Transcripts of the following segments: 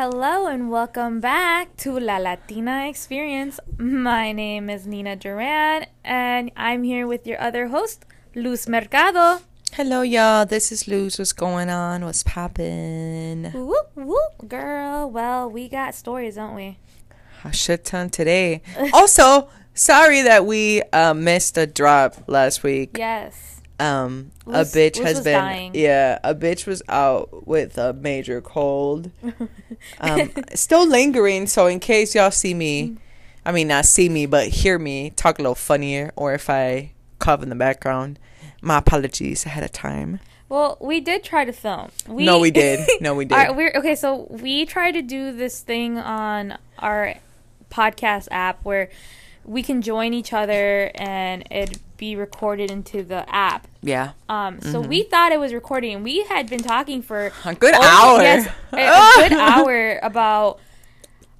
Hello and welcome back to La Latina Experience. My name is Nina Duran and I'm here with your other host, Luz Mercado. Hello, y'all. This is Luz. What's going on? What's poppin'? Whoop, whoop, girl. Well, we got stories, don't we? A shit ton today. Also, sorry that we missed a drop last week. Yes. Luz, a bitch was out with a major cold, still lingering. So in case y'all see me, I mean, not see me, but hear me talk a little funnier, or if I cough in the background, my apologies ahead of time. Well, we did try to film. No, we did. Okay, so we tried to do this thing on our podcast app where we can join each other and it be recorded into the app. Yeah. So we thought it was recording. We had been talking for a good hour. Yes, a good hour about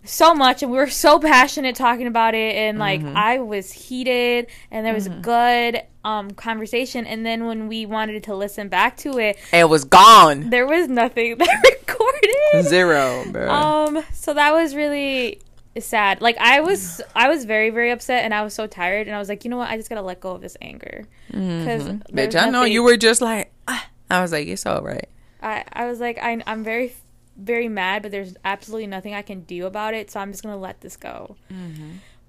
so much, and we were so passionate talking about it, and like I was heated, and there was a good conversation. And then when we wanted to listen back to it, it was gone. There was nothing that recorded. Zero, bro. So that was really sad. Like I was very, very upset, and I was so tired, and I was like, you know what? I just gotta let go of this anger. Because bitch, I know you were just like, ah. I was like, it's all right. I was like, I'm very, very mad, but there's absolutely nothing I can do about it, so I'm just gonna let this go.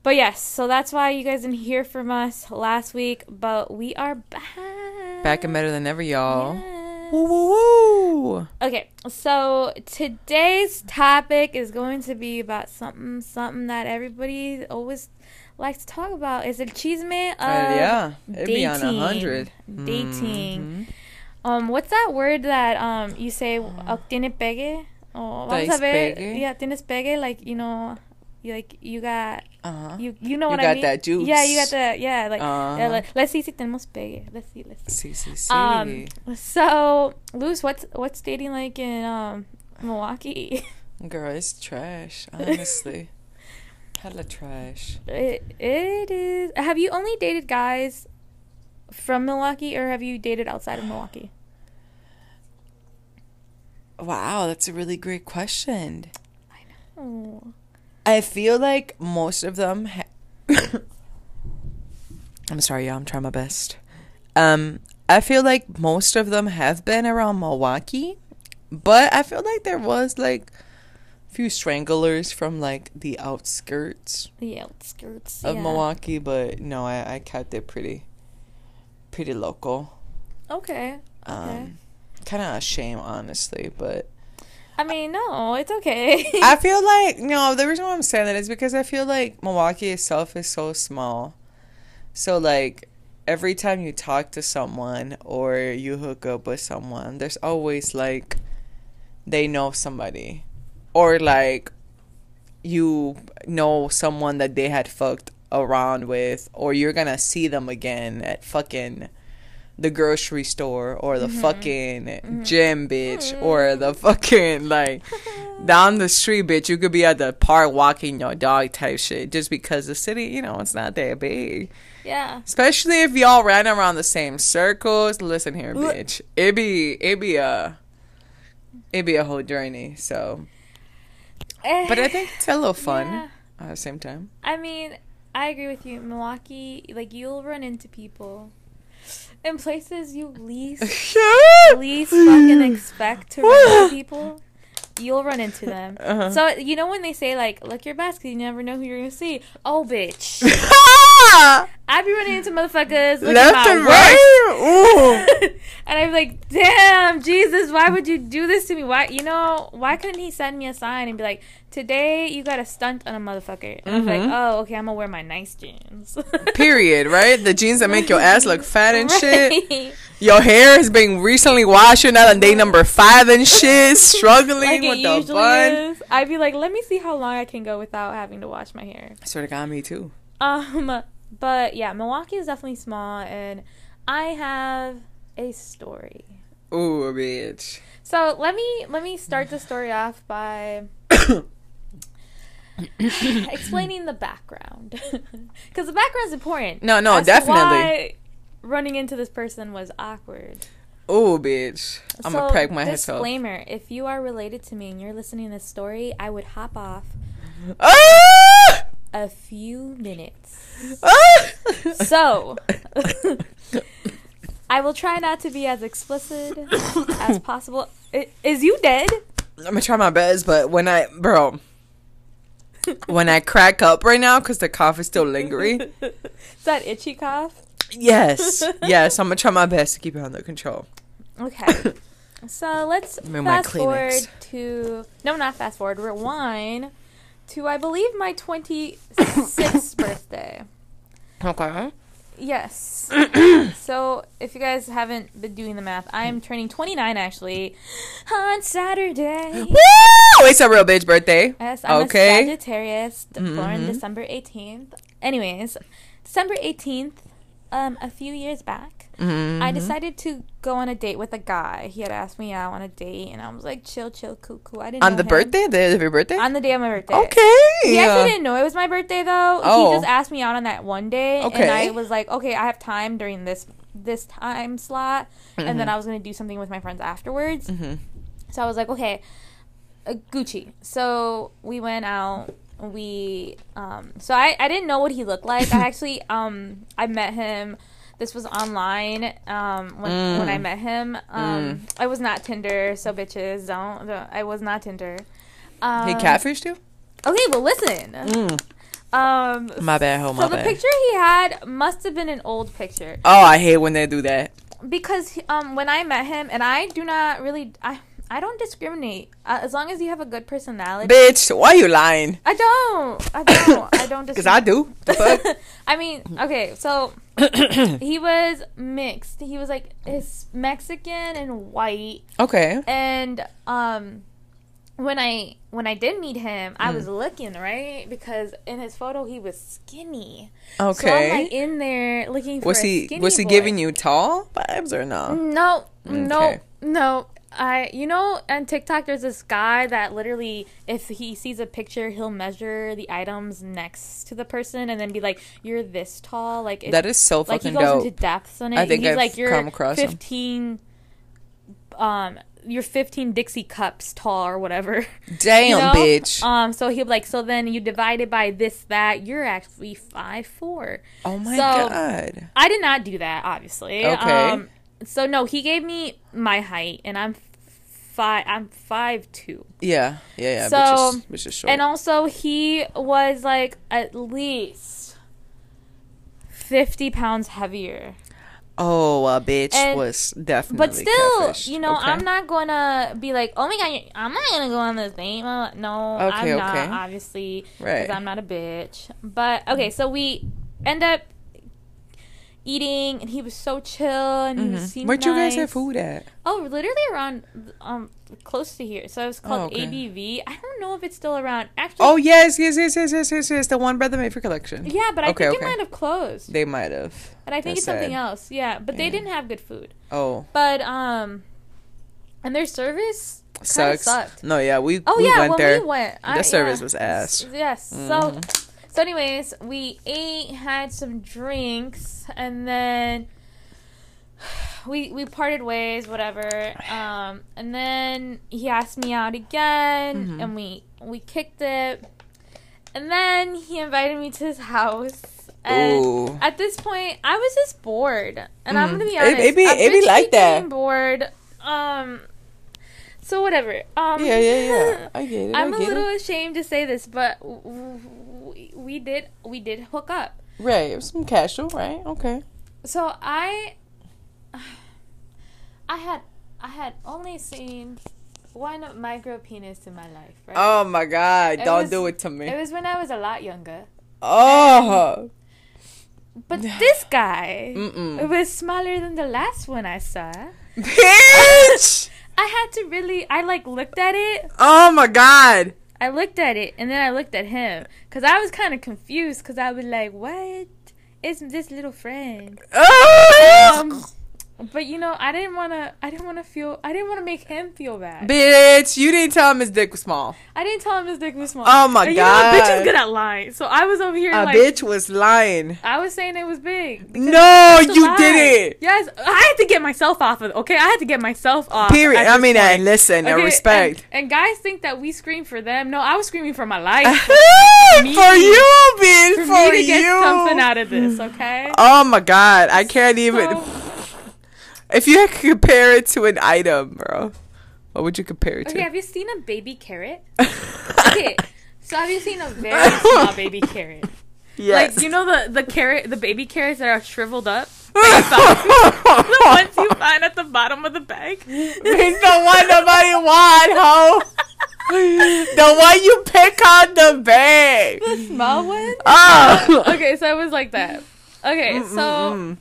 But yes, so that's why you guys didn't hear from us last week, but we are back and better than ever, y'all. Yeah. Woo, woo, woo. Okay, so today's topic is going to be about something that everybody always likes to talk about. It's el chisme of dating. It'd be on 100. Dating. What's that word that you say? Tiene pegue? Oh, vamos a ver. Pegue? Yeah, tienes pegue. Like, you know, like you got, you know what I mean? You got that juice. Yeah, you got that. Yeah, like, let's see si tenemos pegue. Let's see. Sí. So, Luz, what's dating like in Milwaukee? Girl, it's trash, honestly. Hella trash. It is. Have you only dated guys from Milwaukee, or have you dated outside of Milwaukee? Wow, that's a really great question. I know. I feel like most of them I'm sorry, y'all. I'm trying my best. I feel like most of them have been around Milwaukee, but I feel like there was like a few stranglers from like the outskirts. Of Milwaukee, but no, I kept it pretty local. Okay. Kind of a shame, honestly, but I mean, no, it's okay. I feel like, no, the reason why I'm saying that is because I feel like Milwaukee itself is so small. So, like, every time you talk to someone or you hook up with someone, there's always, like, they know somebody. Or, like, you know someone that they had fucked around with, or you're going to see them again at fucking the grocery store, or the fucking gym, bitch, or the fucking, like, down the street, bitch. You could be at the park walking your dog type shit, just because the city, you know, it's not that big. Yeah. Especially if y'all ran around the same circles. Listen here, bitch. It'd be a whole journey, so. But I think it's a little fun at the same time. I mean, I agree with you. Milwaukee, like, you'll run into people in places you least fucking expect to run into people. You'll run into them. So, you know when they say, like, look your best because you never know who you're going to see? Oh, bitch. I be running into motherfuckers. Left and right. Ooh. And I'm like, damn, Jesus, why would you do this to me? Why, you know, why couldn't he send me a sign and be like, today you got a stunt on a motherfucker? And I'm like, oh, okay, I'm going to wear my nice jeans. Period, right? The jeans that make your ass look fat and shit. Your hair has been recently washed. You're not on day number 5 and shit. Struggling like with the bun. I'd be like, let me see how long I can go without having to wash my hair. I swear to God, me too. But yeah, Milwaukee is definitely small, and I have a story. Ooh, bitch. So let me start the story off by explaining the background, because the background is important. No, definitely. Why running into this person was awkward. Oh, bitch. I'm going to crack my head off. Disclaimer, if you are related to me and you're listening to this story, I would hop off a few minutes. So, I will try not to be as explicit as possible. Is you dead? I'm going to try my best, but when I... Bro... when I crack up right now, because the cough is still lingering. Is that itchy cough? Yes. Yes, I'm going to try my best to keep it under control. Okay. So let's rewind to, I believe, my 26th birthday. Okay. Yes. So if you guys haven't been doing the math, I'm turning 29 actually on Saturday. Woo! It's a real bitch birthday. Yes, I'm a Sagittarius, born December 18th. Anyways, December 18th, a few years back, I decided to go on a date with a guy. He had asked me out on a date, and I was like, chill, cuckoo. I didn't know him. On the birthday? The day of your birthday? On the day of my birthday. Okay. He actually didn't know it was my birthday, though. Oh. He just asked me out on that one day, and I was like, okay, I have time during this time slot, and then I was going to do something with my friends afterwards. So I was like, okay, Gucci. So we went out. I didn't know what he looked like. I actually, I met him. This was online when I met him. I was not Tinder, so bitches, don't. I was not Tinder. He catfished you? Okay, well, listen. My bad, ho, my bad. So the picture he had must have been an old picture. Oh, I hate when they do that. Because when I met him, and I do not really... I don't discriminate. As long as you have a good personality. Bitch, why are you lying? I don't. I don't discriminate. Because I do. The fuck? I mean, okay, so he was mixed. He was like Mexican and white. Okay. And when I did meet him, I was looking, right? Because in his photo, he was skinny. Okay. So I'm like in there looking for a skinny boy. Giving you tall vibes or no? No. On TikTok, there's this guy that literally, if he sees a picture, he'll measure the items next to the person and then be like, "You're this tall." Like that is so fucking dope. Like he goes into depths on it. I think I've come across him. He's like, "You're 15 Dixie cups tall or whatever." Damn, you know? Bitch. So he'll be like, so then you divide it by this, that. You're actually 5'4". Oh my god. I did not do that, obviously. Okay. So no, he gave me my height, and I'm 5'2". Yeah. So which is short. And also, he was like at least 50 pounds heavier. Oh, a bitch was definitely. But still, catfish. You know, okay. I'm not gonna be like, oh my god, I'm not gonna go on this date. No, okay, I'm not obviously, right? Because I'm not a bitch. But okay, so we end up eating, and he was so chill, and he was seemed where'd you guys have food at? Oh, literally around close to here. So it was called ABV. I don't know if it's still around. Actually, oh yes, the one by the Mayfair collection. Yeah, but I think it might have closed. They might have, and I think it's something else. Yeah, but they didn't have good food. Oh, but and their service sucked. No, yeah, we went there. The service was ass. Yes, so. So anyways, we ate, had some drinks, and then we parted ways, whatever. And then he asked me out again, and we kicked it. And then he invited me to his house. And at this point, I was just bored. And I'm going to be honest. It be like that. I'm bored. So whatever. Yeah. I get it. I'm a little ashamed to say this, but... We did hook up. Right. It was some casual, right? Okay. So I had only seen one micro penis in my life, right? Oh my god, do it to me. It was when I was a lot younger. Oh. But this guy was smaller than the last one I saw. Bitch! I had to really looked at it. Oh my god. I looked at it, and then I looked at him, because I was kind of confused, because I was like, what is this little friend? But you know, I didn't want to make him feel bad. Bitch, you didn't tell him his dick was small. I didn't tell him his dick was small. Oh my god. You know, bitch is good at lying. So I was over here like, a bitch was lying. I was saying it was big. No, you didn't. Yes, I had to get myself off of it. Okay, I had to get myself off. Period. I mean, and listen, okay, and respect. And guys think that we scream for them. No, I was screaming for my life. For you, bitch. For me to get something out of this. Okay. Oh my god, I can't even. If you had to compare it to an item, bro, what would you compare it to? Okay, have you seen a baby carrot? Okay, so have you seen a very small baby carrot? Yes. Like, you know the baby carrots that are shriveled up? The ones you find at the bottom of the bag? It's the one nobody want, ho! The one you pick on the bag! The small one? Oh! Okay, so it was like that. Okay, fine.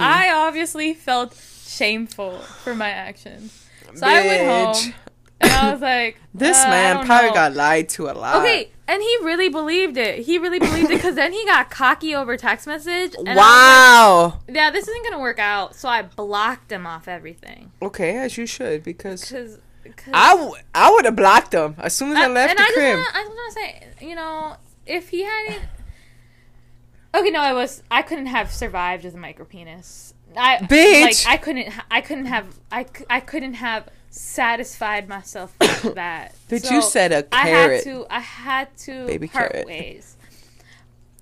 I obviously felt shameful for my actions. So bitch. I went home, and I was like, this man probably got lied to a lot. Okay, and he really believed it. He really believed it, because then he got cocky over text message. And wow. Like, yeah, this isn't going to work out, so I blocked him off everything. Okay, as you should, because I would have blocked him as soon as I left the crib. I was going to say, you know, if he hadn't... Okay, no, I couldn't have survived as a micro penis. Bitch. Like, I couldn't have satisfied myself with that. But so you said a carrot. I had to baby part carrot. Ways.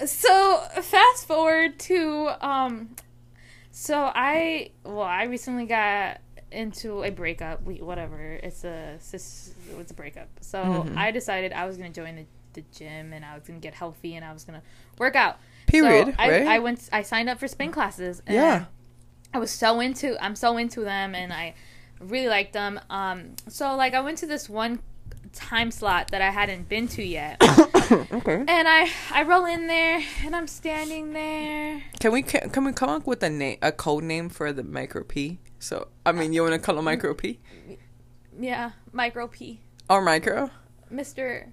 So fast forward to I recently got into a breakup. Whatever. It's a breakup. So I decided I was gonna join the gym and I was gonna get healthy and I was gonna work out. Period. So right? I signed up for spin classes. And yeah. I'm so into them, and I really liked them. So like I went to this one time slot that I hadn't been to yet. Okay. And I roll in there, and I'm standing there. Can we come up with a code name for the micro P? So I mean, you want to call him micro P? Yeah, micro P. Or micro. Mr.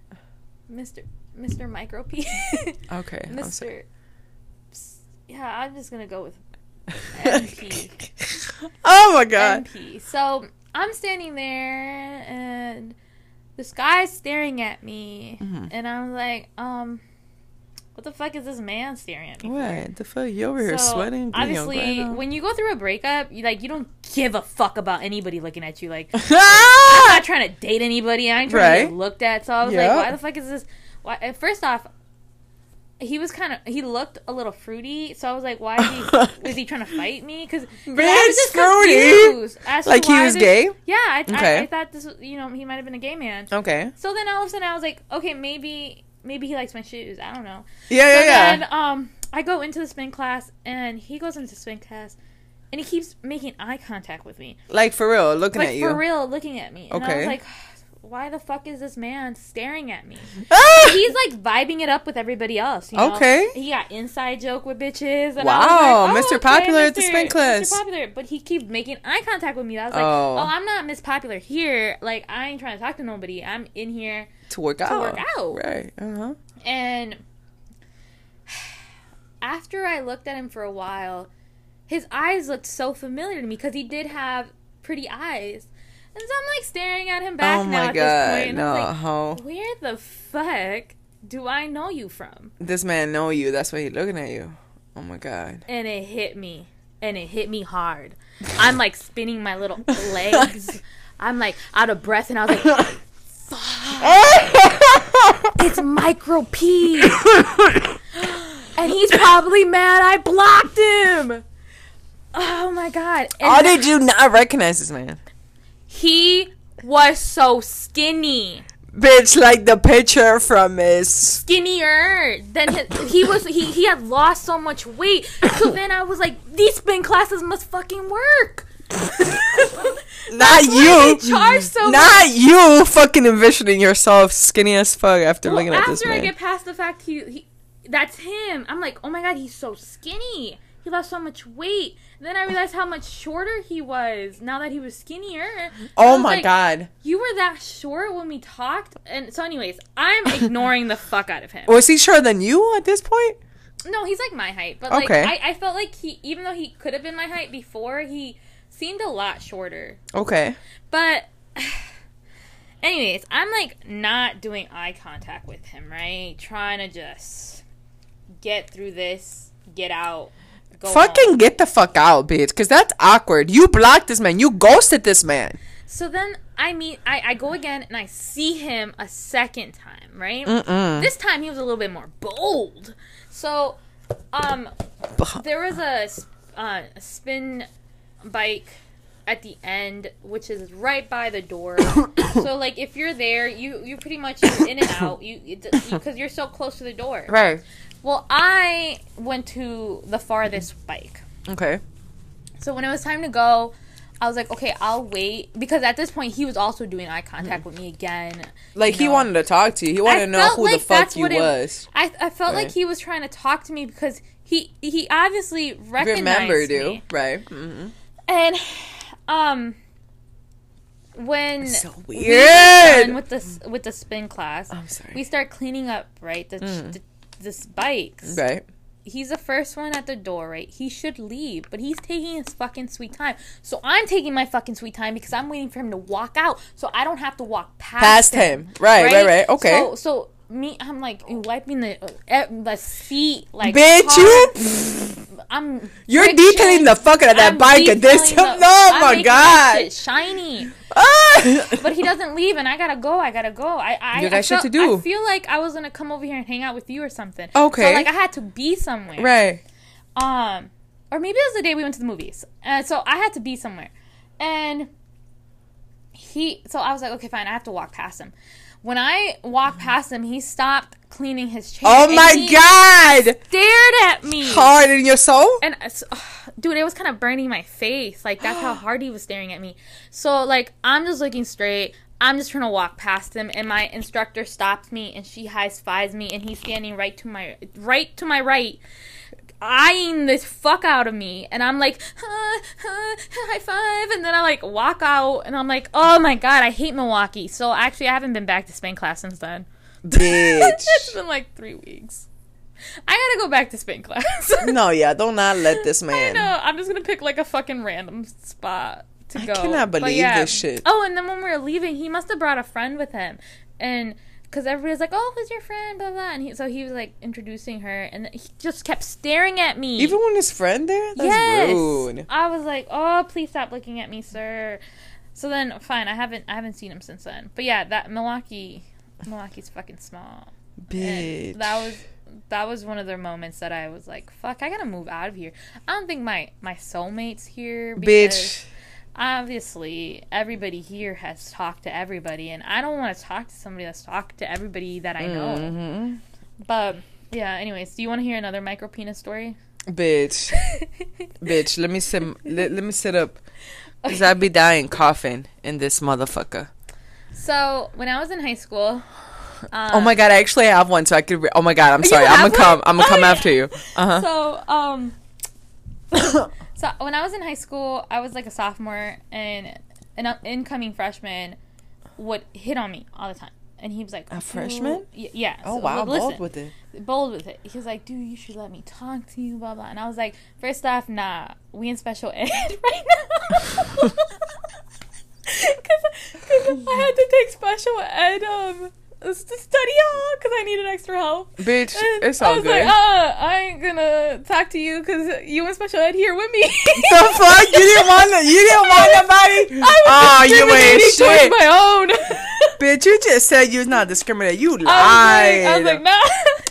Micro P. Okay. Mr. Yeah, I'm just gonna go with MP. Oh my god. MP. So I'm standing there, and this guy's staring at me, and I'm like, what the fuck is this man staring at me? What the fuck? You over here sweating? Obviously, when you go through a breakup, you don't give a fuck about anybody looking at you. Like, I'm not trying to date anybody. I ain't trying to get looked at. So I was like, why the fuck is this? Why, first off, he looked a little fruity, so I was like, "Why is he trying to fight me?" Because fruity, like he was gay. Yeah, I thought this was, he might have been a gay man. Okay. So then all of a sudden I was like, okay, maybe he likes my shoes. I don't know. Yeah, Then I go into the spin class, and he goes into spin class, and he keeps making eye contact with me, like for real, looking at you. For real, looking at me. And okay. I was like, why the fuck is this man staring at me? He's like vibing it up with everybody else. You know? Okay. He got inside joke with bitches. And wow, I was like, oh, Mr. Popular at the spin class. Mr. Popular, but he keeps making eye contact with me. I was like, oh, I'm not Miss Popular here. Like, I ain't trying to talk to nobody. I'm in here to work out. Right. Uh huh. And after I looked at him for a while, his eyes looked so familiar to me because he did have pretty eyes. And so I'm, like, staring at him back at this point. And no, I'm like, where the fuck do I know you from? This man know you. That's why he's looking at you. Oh, my God. And it hit me. And it hit me hard. I'm, like, spinning my little legs. I'm, like, out of breath. And I was like, fuck. It's Micro P. And he's probably mad I blocked him. Oh, my God. And how did you not recognize this man? He was so skinny. Bitch, like the picture from his... Skinnier. Than he had lost so much weight. So then I was like, these spin classes must fucking work. Not you. Not you fucking envisioning yourself skinny as fuck after looking at this man. After I get past the fact that's him. I'm like, oh my God, he's so skinny. He lost so much weight. Then I realized how much shorter he was now that he was skinnier. Oh, my God. You were that short when we talked? And so anyways, I'm ignoring the fuck out of him. Was he shorter than you at this point? No, he's like my height, but like okay. I felt like he, even though he could have been my height before, he seemed a lot shorter. Okay. But anyways, I'm like not doing eye contact with him, right? Trying to just get through this, get out. Go fucking home. Get the fuck out, bitch, because that's awkward. You blocked this man. You ghosted this man. So then, I go again, and I see him a second time, right? Mm-mm. This time, he was a little bit more bold. So, there was a spin bike at the end, which is right by the door. So, like, if you're there, you pretty much you're in and out because you're so close to the door. Right. Well, I went to the farthest bike. Okay. So when it was time to go, I was like, okay, I'll wait. Because at this point, he was also doing eye contact with me again. Like, he wanted to talk to you. He wanted to know who the fuck you was. I felt like he was trying to talk to me because he obviously remembered you. Right. Mm-hmm. And when so weird. We were done with the spin class, I'm sorry. We start cleaning up, right? This bikes. Right. He's the first one at the door, right? He should leave, but he's taking his fucking sweet time. So I'm taking my fucking sweet time because I'm waiting for him to walk out so I don't have to walk past him. Right. Okay. So me, I'm like wiping the seat like bitch, hard. You're detailing the fuck out of that bike at this time. Oh my god. Shit shiny. But he doesn't leave and I gotta go. You got shit to do. I feel like I was gonna come over here and hang out with you or something. Okay. So like I had to be somewhere. Right. Or maybe it was the day we went to the movies. So I had to be somewhere. And so I was like, okay, fine, I have to walk past him. When I walked past him, he stopped cleaning his chair. Oh, my God. Stared at me. Hard in your soul? And, dude, it was kind of burning my face. Like, that's how hard he was staring at me. So, like, I'm just looking straight. I'm just trying to walk past him. And my instructor stops me, and she high-fives me, and he's standing right to my right. Eyeing this fuck out of me, and I'm like, high five, and then I like walk out, and I'm like, oh my god, I hate Milwaukee. So actually, I haven't been back to Spain class since then. Bitch, it's been like 3 weeks. I gotta go back to Spain class. No, yeah, don't not let this man. I know. I'm just gonna pick like a fucking random spot to go. I cannot believe this shit. Oh, and then when we were leaving, he must have brought a friend with him, and. Because everybody's like, oh, who's your friend, blah, blah. And he was, like, introducing her. And he just kept staring at me. Even when his friend there? That's rude. I was like, oh, please stop looking at me, sir. So then, fine, I haven't seen him since then. But, yeah, that Milwaukee's fucking small. Bitch. And that was one of their moments that I was like, fuck, I gotta move out of here. I don't think my soulmate's here. Bitch. Obviously, everybody here has talked to everybody, and I don't want to talk to somebody that's talked to everybody that I know. Mm-hmm. But, yeah, anyways, do you want to hear another micro-penis story? Bitch. Bitch, let me sit up. Because I'd be dying coughing in this motherfucker. So, when I was in high school... oh, my God, I actually have one, so I could... oh, my God, I'm sorry. I'm going to come. I'm going to come after you. Uh-huh. So, So when I was in high school, I was like a sophomore, and an incoming freshman would hit on me all the time. And he was like, a freshman? Yeah. Oh, so, wow. Listen, bold with it. He was like, dude, you should let me talk to you, blah, blah. And I was like, first off, nah, we in special ed right now. Because I had to take special ed to study hall because I needed extra help. Bitch, and it's all good. I was like, I ain't gonna talk to you because you and special ed here with me. The fuck? You didn't want nobody? I was discriminating towards my own. Bitch, you just said you was not discriminating. You lied. I was like, nah. I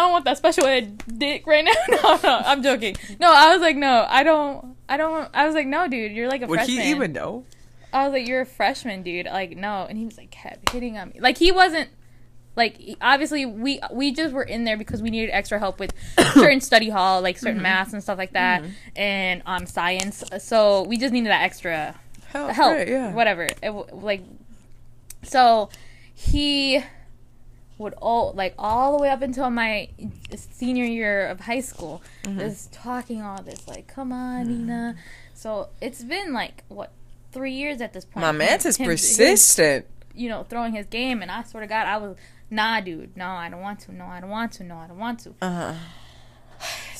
don't want that special ed dick right now. No, I'm joking. No, I was like, no, I don't. I was like, no, dude, you're like a freshman. Would he even know? I was like, you're a freshman, dude. Like, no. And he was like, kept hitting on me. Like, he wasn't, like, obviously, we just were in there because we needed extra help with certain study hall, like, certain maths and stuff like that, and science. So, we just needed that extra help. Right, yeah. Whatever. So, he would, all the way up until my senior year of high school, was talking all this, like, come on, Nina. So, it's been, like, what? 3 years at this point. My man's is persistent. Him, throwing his game, and I swear to God, I was, nah, dude, no, I don't want to, no, I don't want to, no, I don't want to. Uh-huh.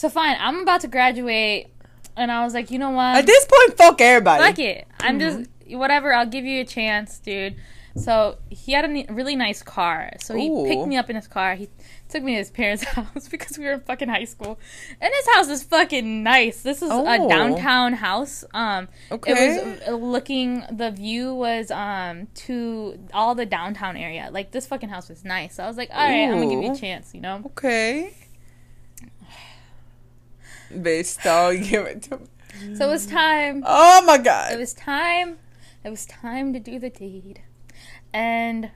So fine, I'm about to graduate, and I was like, you know what? At this point, fuck everybody. Fuck it. I'm just, whatever, I'll give you a chance, dude. So he had a really nice car. So he picked me up in his car. He took me to his parents' house because we were in fucking high school. And his house is fucking nice. This is a downtown house. It was looking, the view was to all the downtown area. Like, this fucking house was nice. So I was like, all right, I'm going to give you a chance, you know? Okay. Based on, give it to me. So it was time. Oh, my God. It was time. It was time to do the deed. And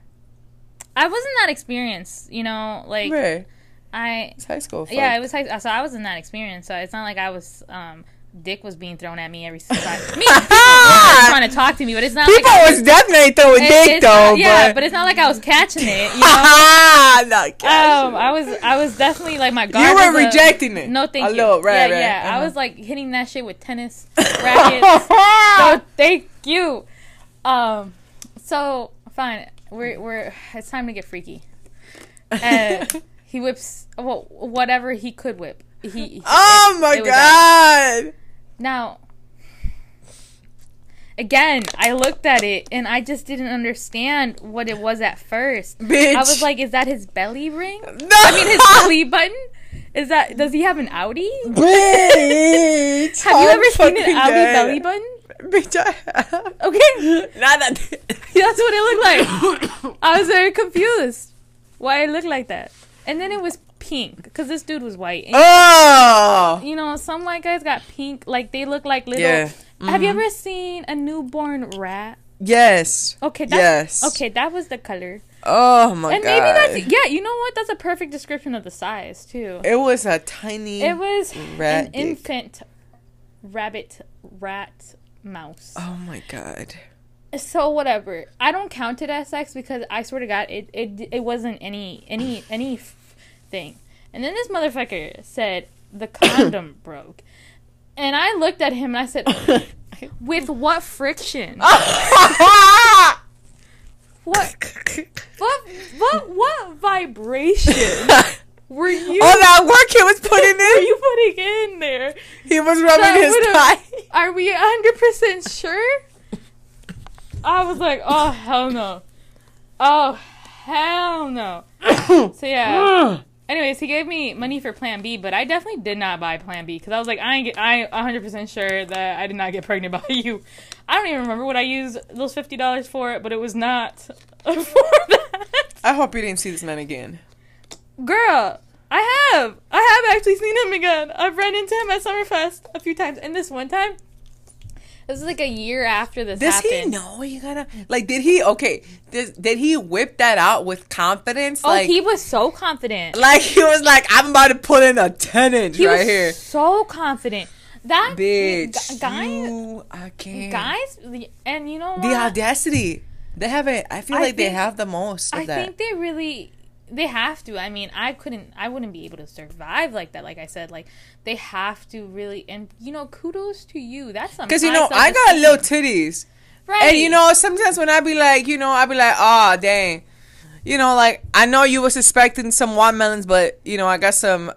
I wasn't that experienced, you know, like, it's high school. Fuck. Yeah, it was high school. So I wasn't that experienced. So it's not like I was, dick was being thrown at me every 6 times. I mean, people were trying to talk to me, but it's not people like. People was definitely throwing dick, though. Yeah, but it's not like I was catching it, you know? Not catching it. I was definitely, like, my guard. You were rejecting it. No, thank you. A little, right. Uh-huh. I was, like, hitting that shit with tennis rackets. So, thank you. So... Fine, we're it's time to get freaky. And he whips whatever he could whip. He oh my God! Out. Now, again, I looked at it and I just didn't understand what it was at first. Bitch, I was like, is that his belly ring? No. I mean, his belly button. Is that? Does he have an Audi? Bitch, have you ever seen an Audi belly button? Bitch, I have. Okay. That's what it looked like. I was very confused why it looked like that. And then it was pink because this dude was white. And you know, some white guys got pink. Like, they look like little. Yeah. Mm-hmm. Have you ever seen a newborn rat? Yes. Okay. Okay, that was the color. Oh, my God. And maybe that's... Yeah, you know what? That's a perfect description of the size, too. It was a tiny rat. It was an infant rabbit rat... mouse. Oh my God. So whatever, I don't count it as sex because I swear to God it wasn't any thing. And then this motherfucker said the condom broke, and I looked at him and I said, with what friction? what vibration were you? All that work he was putting in. Were you putting in there? He was rubbing his thigh. Are we 100% sure? I was like, oh hell no, oh hell no. So yeah. Anyways, he gave me money for Plan B, but I definitely did not buy Plan B because I was like, I 100% sure that I did not get pregnant by you. I don't even remember what I used those $50 for, but it was not for that. I hope you didn't see this man again. Girl, I have actually seen him again. I've ran into him at Summerfest a few times. And this one time, this is like a year after this happened. Does he know you gotta... Like, did he... Okay, did he whip that out with confidence? Oh, like, he was so confident. Like, he was like, I'm about to put in a 10-inch right here. He was so confident. That... Bitch, I can't. Guys, and you know what? The audacity. They have it. I feel like they have the most of that. I think they really... They have to. I mean, I wouldn't be able to survive like that. Like I said, like, they have to really, and, you know, kudos to you. That's something. Because, you know, I got little titties. Right. And, you know, sometimes when I be like, you know, I be like, oh, dang. You know, like, I know you was suspecting some watermelons, but, you know, I got some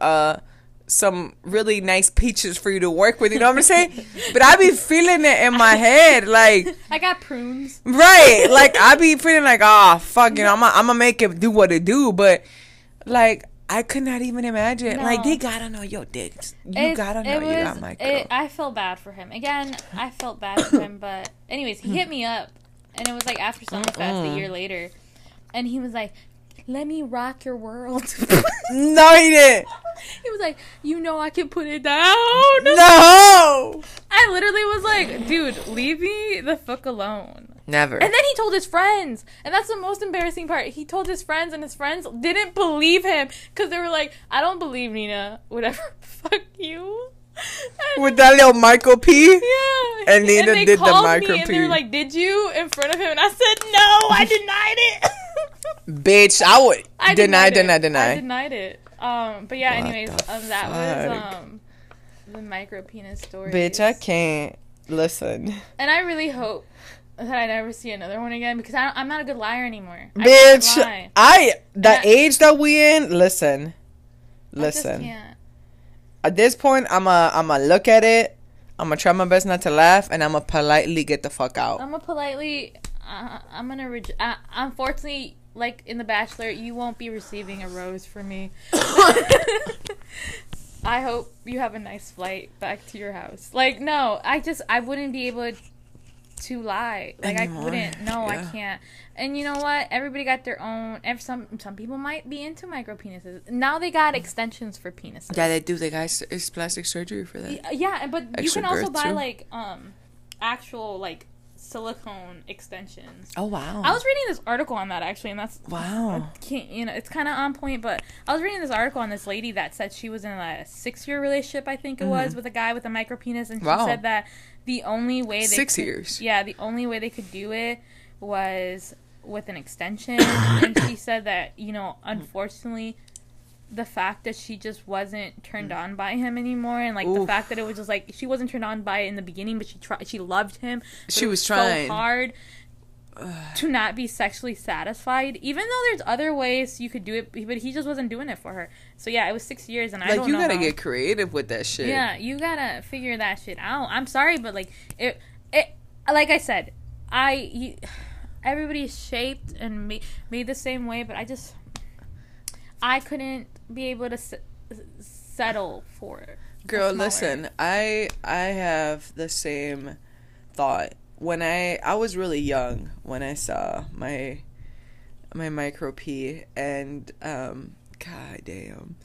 really nice peaches for you to work with, you know what I'm saying? But I be feeling it in my head, like... I got prunes. Right. Like, I be feeling like, ah, oh, fuck, you know, I'm gonna make it do what it do, but, like, I could not even imagine. No. Like, they gotta know your dicks. You gotta know you got my girl. I felt bad for him. Again, I felt bad for him, but... Anyways, he hit me up, and it was, like, after Summerfest a year later, and he was like, let me rock your world. No, he didn't. He was like, you know I can put it down. No. I literally was like, dude, leave me the fuck alone. Never. And then he told his friends. And that's the most embarrassing part. He told his friends, and his friends didn't believe him. Because they were like, I don't believe Nina. Whatever. Fuck you. And with that little Michael P? Yeah. And Nina did the Michael P. And they were like, did you? In front of him. And I said, no, I denied it. Bitch, I would deny. I denied it. But yeah, what anyways, that was the micro penis story. Bitch, I can't listen. And I really hope that I never see another one again because I'm not a good liar anymore. Bitch, I the age that we in, listen. I just can't. At this point, I'ma look at it. I'm gonna try my best not to laugh, and I'm gonna politely get the fuck out. I'm gonna politely. I'm gonna. Unfortunately, like in The Bachelor, you won't be receiving a rose from me. I hope you have a nice flight back to your house. Like, no, I wouldn't be able to lie. Like, anymore. I wouldn't. No, yeah. I can't. And you know what? Everybody got their own. Some people might be into micro penises. Now they got extensions for penises. Yeah, they do. They got plastic surgery for that. Yeah, but extra you can also buy too. Like actual like silicone extensions. Oh wow! I was reading this article on that actually, and that's wow. I can't, you know, it's kind of on point, but I was reading this article on this lady that said she was in a 6-year relationship, I think it was, with a guy with a micro penis, and she said that the only way they 6 years, yeah, the only way they could do it was with an extension. And she said that, you know, unfortunately the fact that she just wasn't turned on by him anymore, and like the fact that it was just like she wasn't turned on by it in the beginning, but she loved him, she was trying so hard to not be sexually satisfied, even though there's other ways you could do it, but he just wasn't doing it for her. So yeah, it was 6 years, and like, I don't know, you gotta get creative with that shit. Yeah, you gotta figure that shit out. I'm sorry, but like it like I said, everybody's shaped and made the same way, but I couldn't be able to settle for it. Girl, listen, I have the same thought. When I was really young when I saw my micro P, and god damn,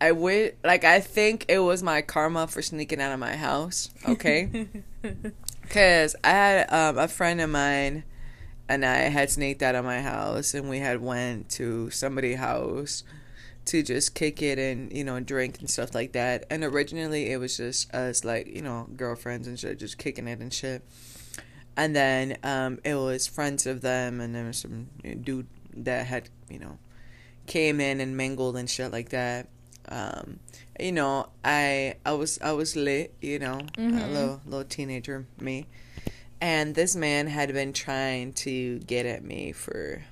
I think it was my karma for sneaking out of my house, okay? Because I had a friend of mine, and I had sneaked out of my house, and we had went to somebody's house to just kick it and, you know, drink and stuff like that. And originally it was just us, like, you know, girlfriends and shit, just kicking it and shit. And then it was friends of them, and there was some dude that had, you know, came in and mingled and shit like that. You know, I was lit, you know, a little teenager me. And this man had been trying to get at me for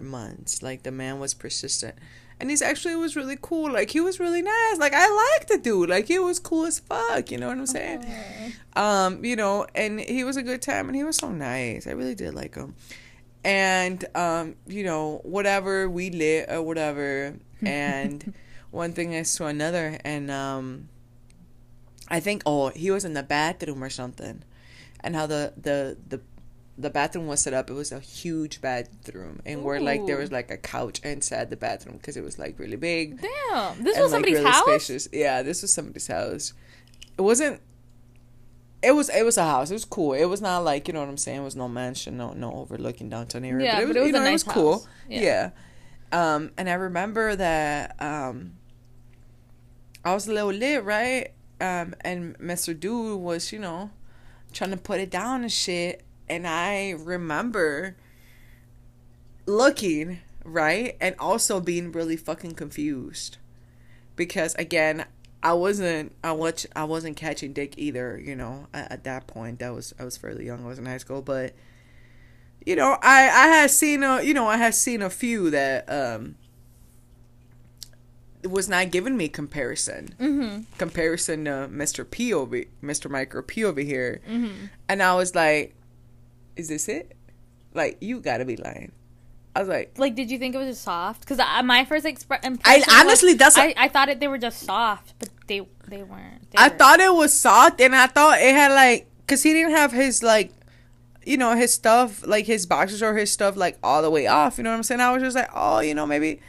months. Like, the man was persistent. And he actually was really cool. Like, he was really nice. Like, I liked the dude. Like, he was cool as fuck. You know what I'm saying? Aww. You know, and he was a good time. And he was so nice. I really did like him. And, you know, whatever. We lit or whatever. And one thing is to another. And I think, he was in the bathroom or something. And how the bathroom was set up, it was a huge bathroom, and where like there was like a couch inside the bathroom because it was like really big. Damn, this was somebody's house. Spacious. Yeah, this was somebody's house. It wasn't. It was a house. It was cool. It was not like, you know what I'm saying. It was no mansion, no overlooking downtown area. Yeah, but it was, you know, a nice house. It was cool. Yeah. And I remember that I was a little lit, right? And Mr. Dude was, you know, trying to put it down and shit, and I remember looking, right, and also being really fucking confused, because again, I wasn't catching dick either, you know, at that point. I was fairly young. I was in high school, but you know, I had seen a few that was not giving me comparison. Comparison to Mr. Micro P over here. And I was like, is this it? Like, you gotta be lying. I was like... Like, did you think it was just soft? Because my first impression I thought they were just soft, but they weren't. I thought it was soft, and I thought it had, like... Because he didn't have his, like... You know, his stuff, like, his boxers or his stuff, like, all the way off. You know what I'm saying? I was just like, you know, maybe...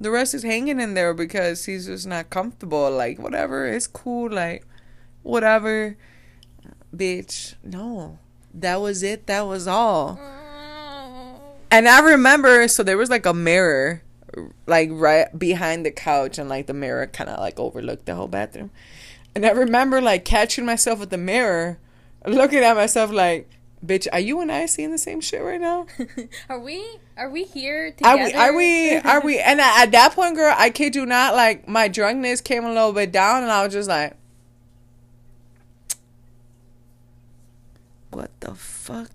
The rest is hanging in there because he's just not comfortable. Like, whatever. It's cool. Like, whatever. Bitch. No. That was it. That was all. And I remember, so there was, like, a mirror, like, right behind the couch. And, like, the mirror kind of, like, overlooked the whole bathroom. And I remember, like, catching myself at the mirror, looking at myself like... Bitch, are you and I seeing the same shit right now? Are we here together? Are we? And at that point, girl, I kid you not, like, my drunkenness came a little bit down, and I was just like, what the fuck?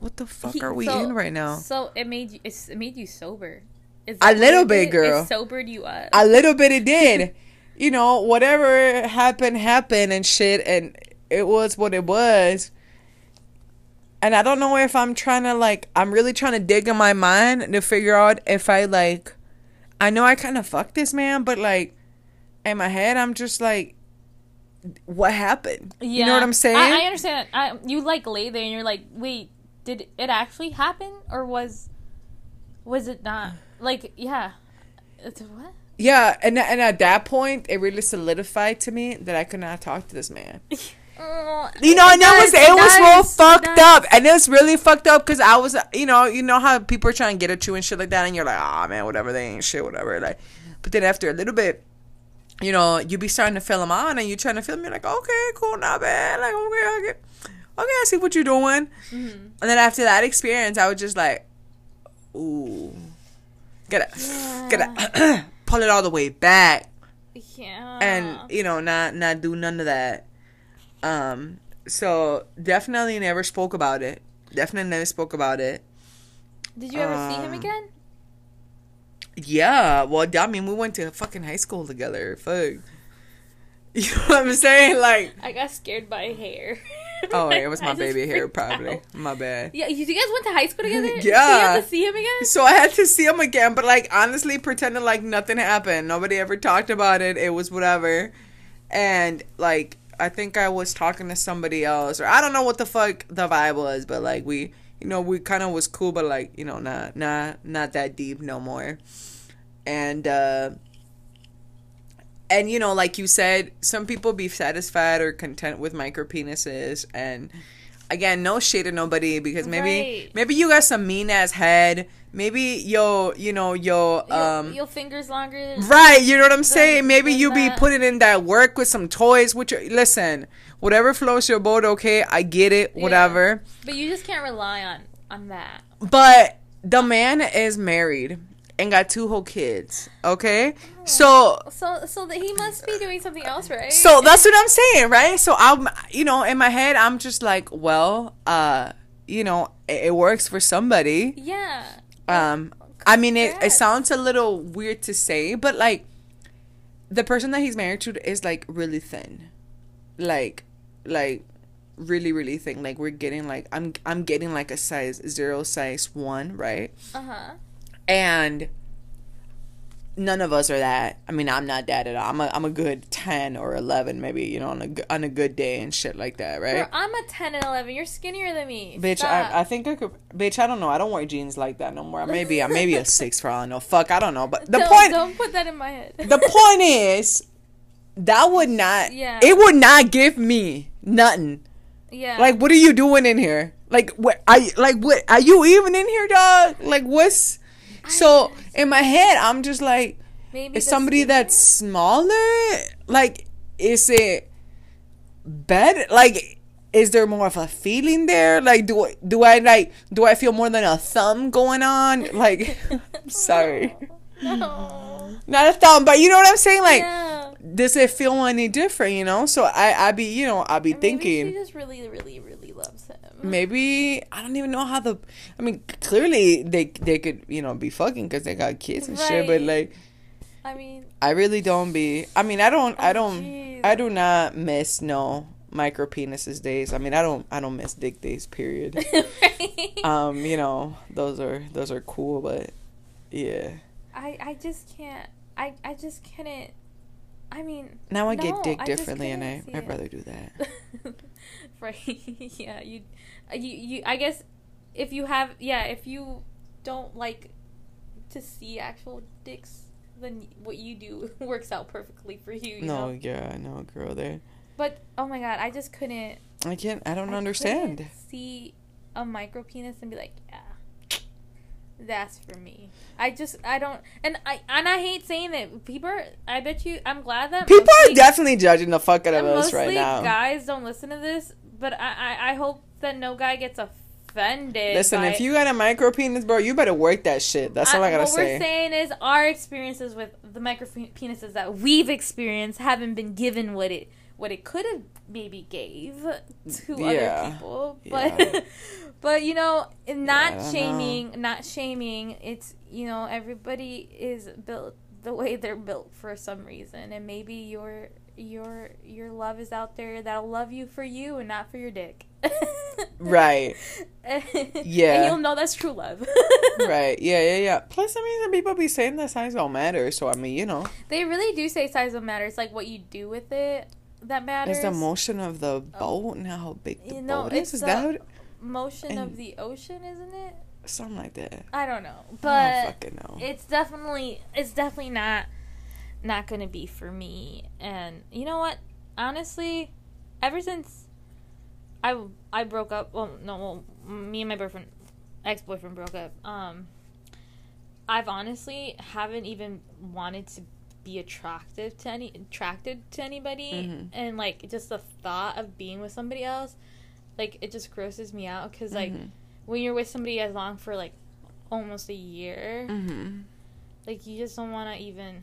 What the fuck are we in right now? So it made you sober. A little bit, girl. It sobered you up. A little bit it did. you know, whatever happened and shit, and it was what it was. And I don't know if I'm trying to, like, I'm really trying to dig in my mind to figure out if I, like, I know I kind of fucked this man, but, like, in my head, I'm just, like, what happened? Yeah. You know what I'm saying? I understand. You, like, lay there and you're like, wait, did it actually happen? Or was it not? Like, yeah. It's what? Yeah, and at that point, it really solidified to me that I could not talk to this man. You know, and it was real fucked up, and it was really fucked up because I was, you know how people are trying to get at you and shit like that, and you're like, ah, man, whatever, they ain't shit, whatever. Like, but then after a little bit, you know, you be starting to feel them on, and you trying to feel me, like, okay, cool, not bad, like, okay, I see what you're doing. Mm-hmm. And then after that experience, I was just like, ooh, gotta pull it all the way back, yeah, and you know, not do none of that. So definitely never spoke about it. Did you ever see him again? Yeah. Well, I mean, we went to fucking high school together. Fuck. You know what I'm saying? Like, I got scared by hair. Oh, it was my baby hair, probably. Out. My bad. Yeah, you guys went to high school together? Yeah. So you had to see him again? So I had to see him again, but like honestly, pretending like nothing happened. Nobody ever talked about it. It was whatever. And like, I think I was talking to somebody else, or I don't know what the fuck the vibe was, but like we, you know, we kind of was cool, but like, you know, not that deep no more. And you know, like you said, some people be satisfied or content with micro penises, and again, no shade to nobody, because maybe you got some mean ass head. Maybe your fingers longer. Right, you know what I'm saying? Maybe you be putting in that work with some toys. Listen, whatever floats your boat, okay, I get it, whatever. Yeah. But you just can't rely on that. But the man is married and got 2 whole kids, okay? Oh. So that he must be doing something else, right? So that's what I'm saying, right? So I'm, you know, in my head, I'm just like, well, you know, it works for somebody. Yeah. I mean, it sounds a little weird to say, but like the person that he's married to is like really thin, like really, really thin. Like we're getting like, I'm getting like a size 0, size 1, right? Uh-huh. And none of us are that. I mean, I'm not that at all. I'm a good 10 or 11, maybe, you know, on a good day and shit like that, right? Girl, I'm a 10 and 11. You're skinnier than me. Bitch, I think I could. Bitch, I don't know. I don't wear jeans like that no more. Maybe a 6 for all I know. Fuck, I don't know. But the point. Don't put that in my head. The point is, that would not. Yeah. It would not give me nothing. Yeah. Like, what are you doing in here? Like, what? Are you even in here, dog? Like, what's. So in my head, I'm just like, maybe is somebody skinnier? That's smaller? Like, is it better? Like, is there more of a feeling there? Like, do I feel more than a thumb going on? Like, I'm sorry, no, not a thumb, but you know what I'm saying? Like, yeah. Does it feel any different? You know, so I'll be thinking. Maybe she just really, really, really loves him. Maybe I don't even know how the. I mean, clearly they could, you know, be fucking because they got kids and right. Shit. But like, I mean, I really don't be. I mean, I do not miss no micro penises days. I mean, I don't miss dick days. Period. Right? You know, those are cool, but yeah. I just can't. I just couldn't. I mean, now I get dick differently, and I'd rather do that. Right? Yeah, you. I guess if you have, yeah, if you don't like to see actual dicks, then what you do works out perfectly for you. You know? Yeah, no, girl, there. But oh my god, I just couldn't. I can't. I don't understand. Couldn't see a micro penis and be like, yeah. That's for me. I hate saying that. People are, I bet you, I'm glad that people are definitely judging the fuck out of us right now. Mostly guys don't listen to this, but I hope that no guy gets offended. Listen, if you got a micro penis, bro, you better work that shit. That's all I gotta say. What we're saying is our experiences with the micro penises that we've experienced haven't been given what it could have maybe gave to other people, but yeah. But you know, not shaming, it's, you know, everybody is built the way they're built for some reason, and maybe your love is out there that'll love you for you and not for your dick. Right. Yeah. And you'll know that's true love. Right. Yeah. Plus, I mean, the people be saying that size don't matter. So, I mean, you know. They really do say size don't matter. It's like what you do with it that matters. It's the motion of the boat and how big the boat is. It's motion of the ocean, isn't it? Something like that. I don't know. But I don't fucking know. It's definitely not going to be for me. And you know what? Honestly, ever since I broke up, me and my ex-boyfriend broke up. I've honestly haven't even wanted to be attracted to anybody, mm-hmm. and like just the thought of being with somebody else, like it just grosses me out, because like mm-hmm. when you're with somebody as long for like almost a year, mm-hmm. like you just don't want to even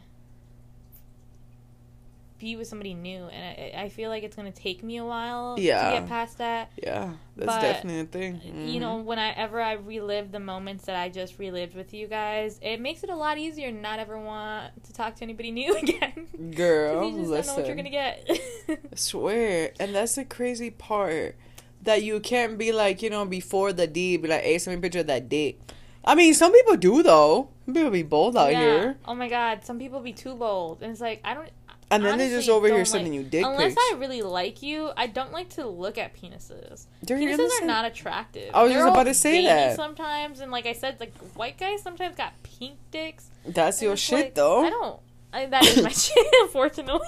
be with somebody new, and I feel like it's gonna take me a while to get past that. Yeah, that's definitely a thing. Mm-hmm. You know, whenever I relive the moments that I just relived with you guys, it makes it a lot easier not ever want to talk to anybody new again. Girl, you just don't know what you're gonna get. I swear, and that's the crazy part, that you can't be like, you know, before the D, be like, hey, send me a picture of that dick. I mean, some people do though. Some people be bold out here. Oh my God, some people be too bold, and it's like I don't. And then honestly, they're just over here sending you dick pics. Unless I really like you, I don't like to look at penises. Penises are not attractive. I was just about to say that. Sometimes, and like I said, like white guys sometimes got pink dicks. That's your shit, like, though. That is my shit, unfortunately.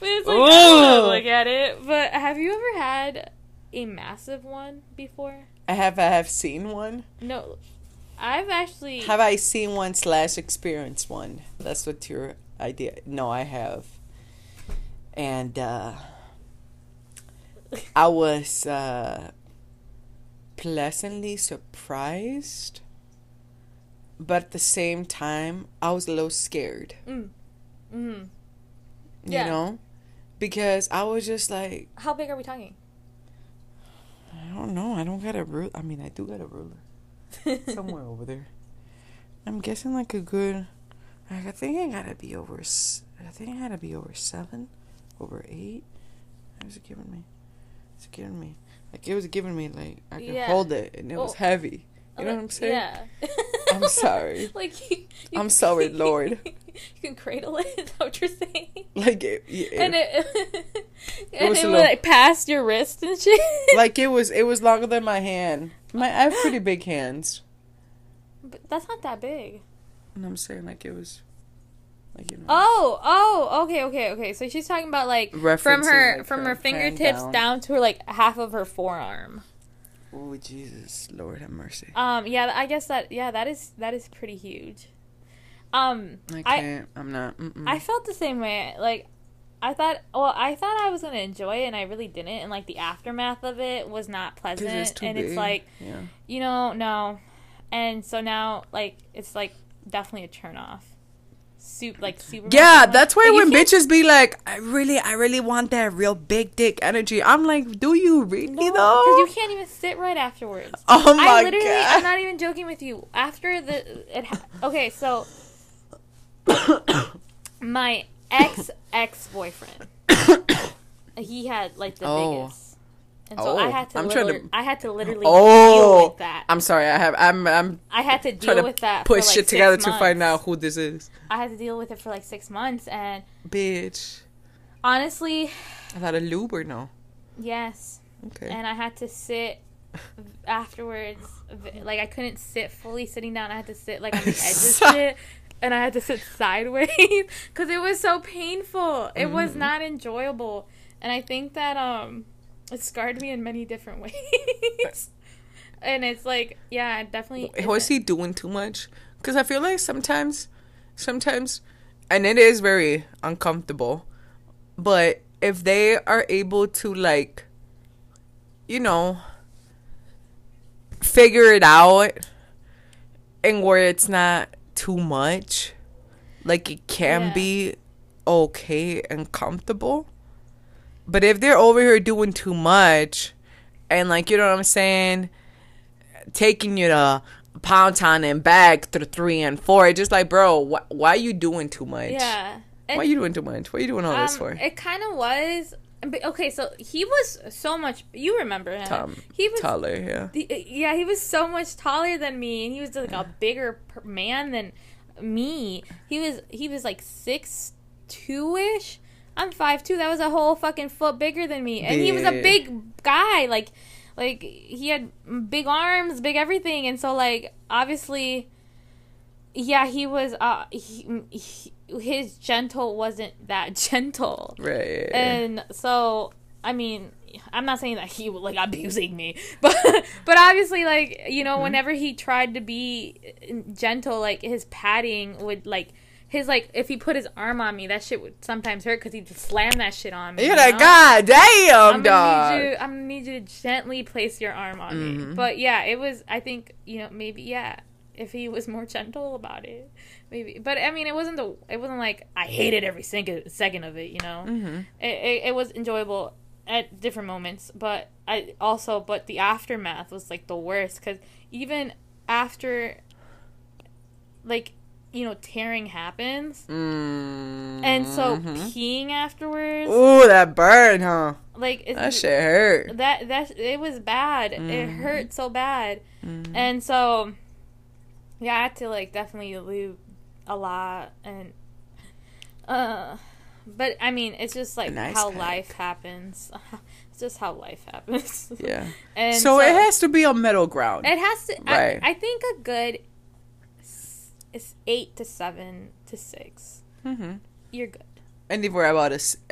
But it's like, ooh. I don't look at it. But have you ever had a massive one before? I have seen one. No, I've actually... Have I seen one / experienced one? That's what you're... idea. No, I have. And I was pleasantly surprised, but at the same time I was a little scared. Mm-hmm. Yeah. You know, because I was just like, how big are we talking? I don't know. I don't got a ruler. I mean, I do got a ruler somewhere over there. I'm guessing like a good, like, I think I gotta be over 7, over 8. It was giving me. Like, it was giving me, like, I could hold it, and it was heavy. You know what I'm saying? Yeah. I'm sorry. Like, I'm sorry, Lord. You can cradle it, is that what you're saying? Like, it was like, past your wrist and shit? Like, it was longer than my hand. I have pretty big hands. But that's not that big. And I'm saying, like, it was, like, you know. Okay. So she's talking about, like, from her fingertips down to her, like, half of her forearm. Oh, Jesus, Lord have mercy. Yeah, I guess that is pretty huge. I felt the same way. Like, I thought I was gonna enjoy it, and I really didn't. And like the aftermath of it was not pleasant. It's too big. It's like, you know, no. And so now, like, it's like. Definitely a turn off. Super. Yeah, that's why when bitches be like, I really want that real big dick energy. I'm like, do you really though? Because you can't even sit right afterwards. Oh my God! I'm not even joking with you. After so my ex-boyfriend, he had like the biggest. And so I had to literally deal with that. I'm sorry. I had to deal with that. Put shit like together to find out who this is. I had to deal with it for like 6 months, and bitch. Honestly, I had a lube or no? Yes. Okay. And I had to sit afterwards. Like I couldn't sit fully sitting down. I had to sit like on the edge of shit, and I had to sit sideways because it was so painful. It was not enjoyable, and I think that it scarred me in many different ways. And it's like, yeah, definitely. Was he doing too much? Because I feel like sometimes, and it is very uncomfortable, but if they are able to, like, you know, figure it out and where it's not too much, like it can be okay and comfortable. But if they're over here doing too much and, like, you know what I'm saying, taking you to Pound Town and back through 3 and 4. It's just like, bro, why are you doing too much? Yeah. Why are you doing too much? What are you doing all this for? It kind of was... Okay, so he was so much... You remember him. He was taller, yeah. Yeah, he was so much taller than me. And he was like a bigger man than me. He was like 6'2"-ish. I'm 5'2". That was a whole fucking foot bigger than me. And he was a big guy. Like he had big arms, big everything. And so, like, obviously... Yeah, he was... his gentle wasn't that gentle. Right. And so, I mean, I'm not saying that he was, like, abusing me. But obviously, like, you know, whenever he tried to be gentle, like, his padding would, like... His, like, if he put his arm on me, that shit would sometimes hurt because he'd slam that shit on me. You're like, know? God damn, dog. I'm going to need you to gently place your arm on me. But, yeah, it was, I think, you know, maybe, yeah, if he was more gentle about it. Maybe, but I mean, it wasn't like I hated every second of it, you know. It was enjoyable at different moments, but but the aftermath was like the worst, because even after, like, you know, tearing happens, and so peeing afterwards. Ooh, that burn, huh? Like that shit hurt. That it was bad. It hurt so bad, and so yeah, I had to like definitely lube a lot, and but I mean, it's just like how life happens. It's just how life happens. Yeah. And so it has to be a middle ground. It has to. Right. I think a good is 8 to 7 to 6. You're good. Anywhere above a 6,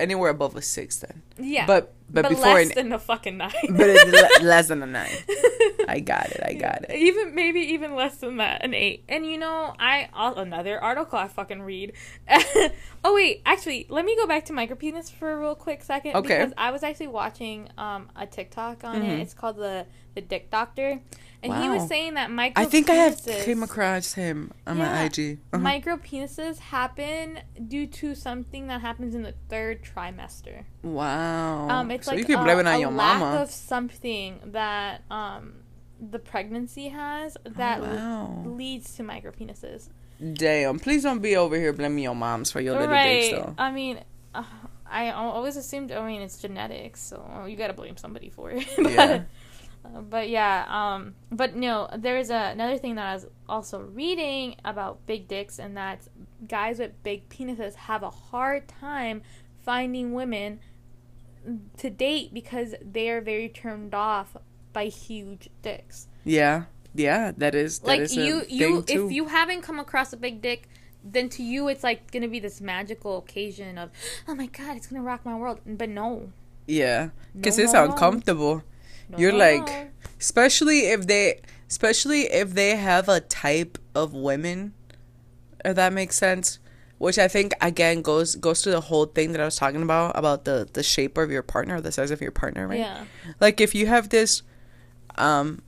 then. Yeah. But before less than a fucking 9. But it's less than a 9. I got it. Maybe even less than that, an 8. And you know, another article I fucking read. Oh wait, actually, let me go back to micropenis for a real quick second. Okay. Because I was actually watching a TikTok on it. It's called the Dick Doctor, and he was saying that micropenises. I think I have came across him on my IG. Micropenises happen due to something that happens in the 3rd trimester. Wow. It's so like you can blame it on your lack mama of something that the pregnancy has that leads to micropenises. Damn! Please don't be over here blaming your moms for your little dicks, though. I mean, I always assumed. I mean, it's genetics, so you gotta blame somebody for it. But yeah, but no, there is another thing that I was also reading about big dicks, and that's guys with big penises have a hard time finding women to date because they are very turned off by huge dicks. Yeah, that is a thing too. If you haven't come across a big dick, then to you it's like gonna be this magical occasion of, oh my god, it's gonna rock my world. But no. Yeah, because it's uncomfortable. You're like, especially if they have a type of women, if that makes sense. Which I think, again, goes to the whole thing that I was talking about the shape of your partner, the size of your partner, right? Yeah. Like, if you have this,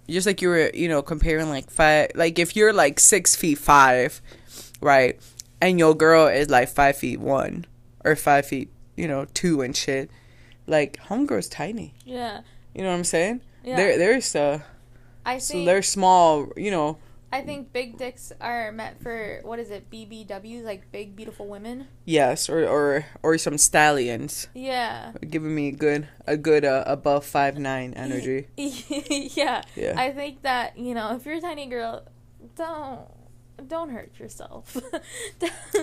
just like you were, you know, comparing, like, if you're, like, 6'5", right, and your girl is, like, 5'1", or 5', you know, 2 and shit, like, homegirl's tiny. Yeah. You know what I'm saying? Yeah. They're small, you know. I think big dicks are meant for, what is it, BBWs, like big, beautiful women? Yes, or some stallions. Yeah. Giving me a good above 5'9" energy. Yeah. I think that, you know, if you're a tiny girl, don't hurt yourself.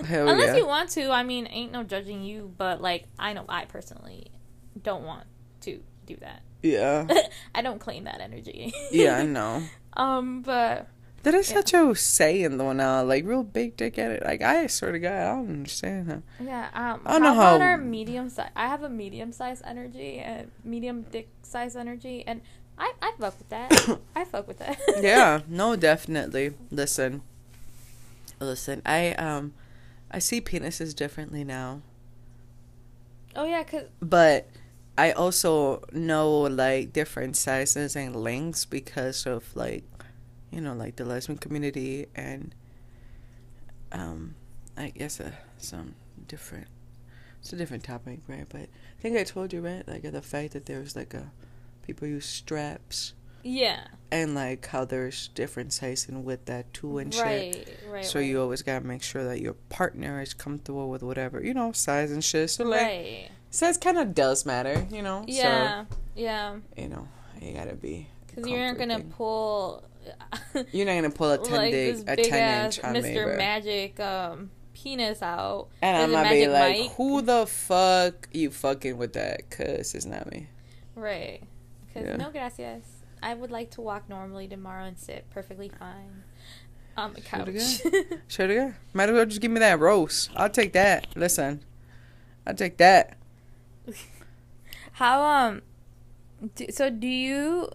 Unless you want to. I mean, ain't no judging you, but, like, I know I personally don't want to do that. Yeah. I don't claim that energy. Yeah, I know. But... That is such a saying, though, now. Like, real big dick at it. Like, I swear to God, I don't understand that. Yeah, I don't know how about our medium size? I have a medium-sized energy, a medium dick-sized energy, and I fuck with that. Yeah, no, definitely. Listen, I see penises differently now. Oh, yeah, because... But I also know, like, different sizes and lengths because of, like... You know, like the lesbian community and, I guess it's a different topic, right? But I think I told you, right? Like the fact that there was like people use straps Yeah. And, like, how there's different sizing with that, too, and right, shit. Right, so right. You always got to make sure that your partner is comfortable with whatever, you know, size and shit. So, like, right. Size kind of does matter, you know? Yeah, so, yeah. You know, you got to be. Because you're not going to pull... You're not going to pull a 10-inch like on me, Mr. Neighbor. Magic penis out. And I'm going to be like, Mike. Who the fuck you fucking with that? Because it's not me. Right. Because yeah. No gracias. I would like to walk normally tomorrow and sit perfectly fine on the couch. Sure to go. Might as well just give me that roast. I'll take that. Listen. I'll take that. How, do you...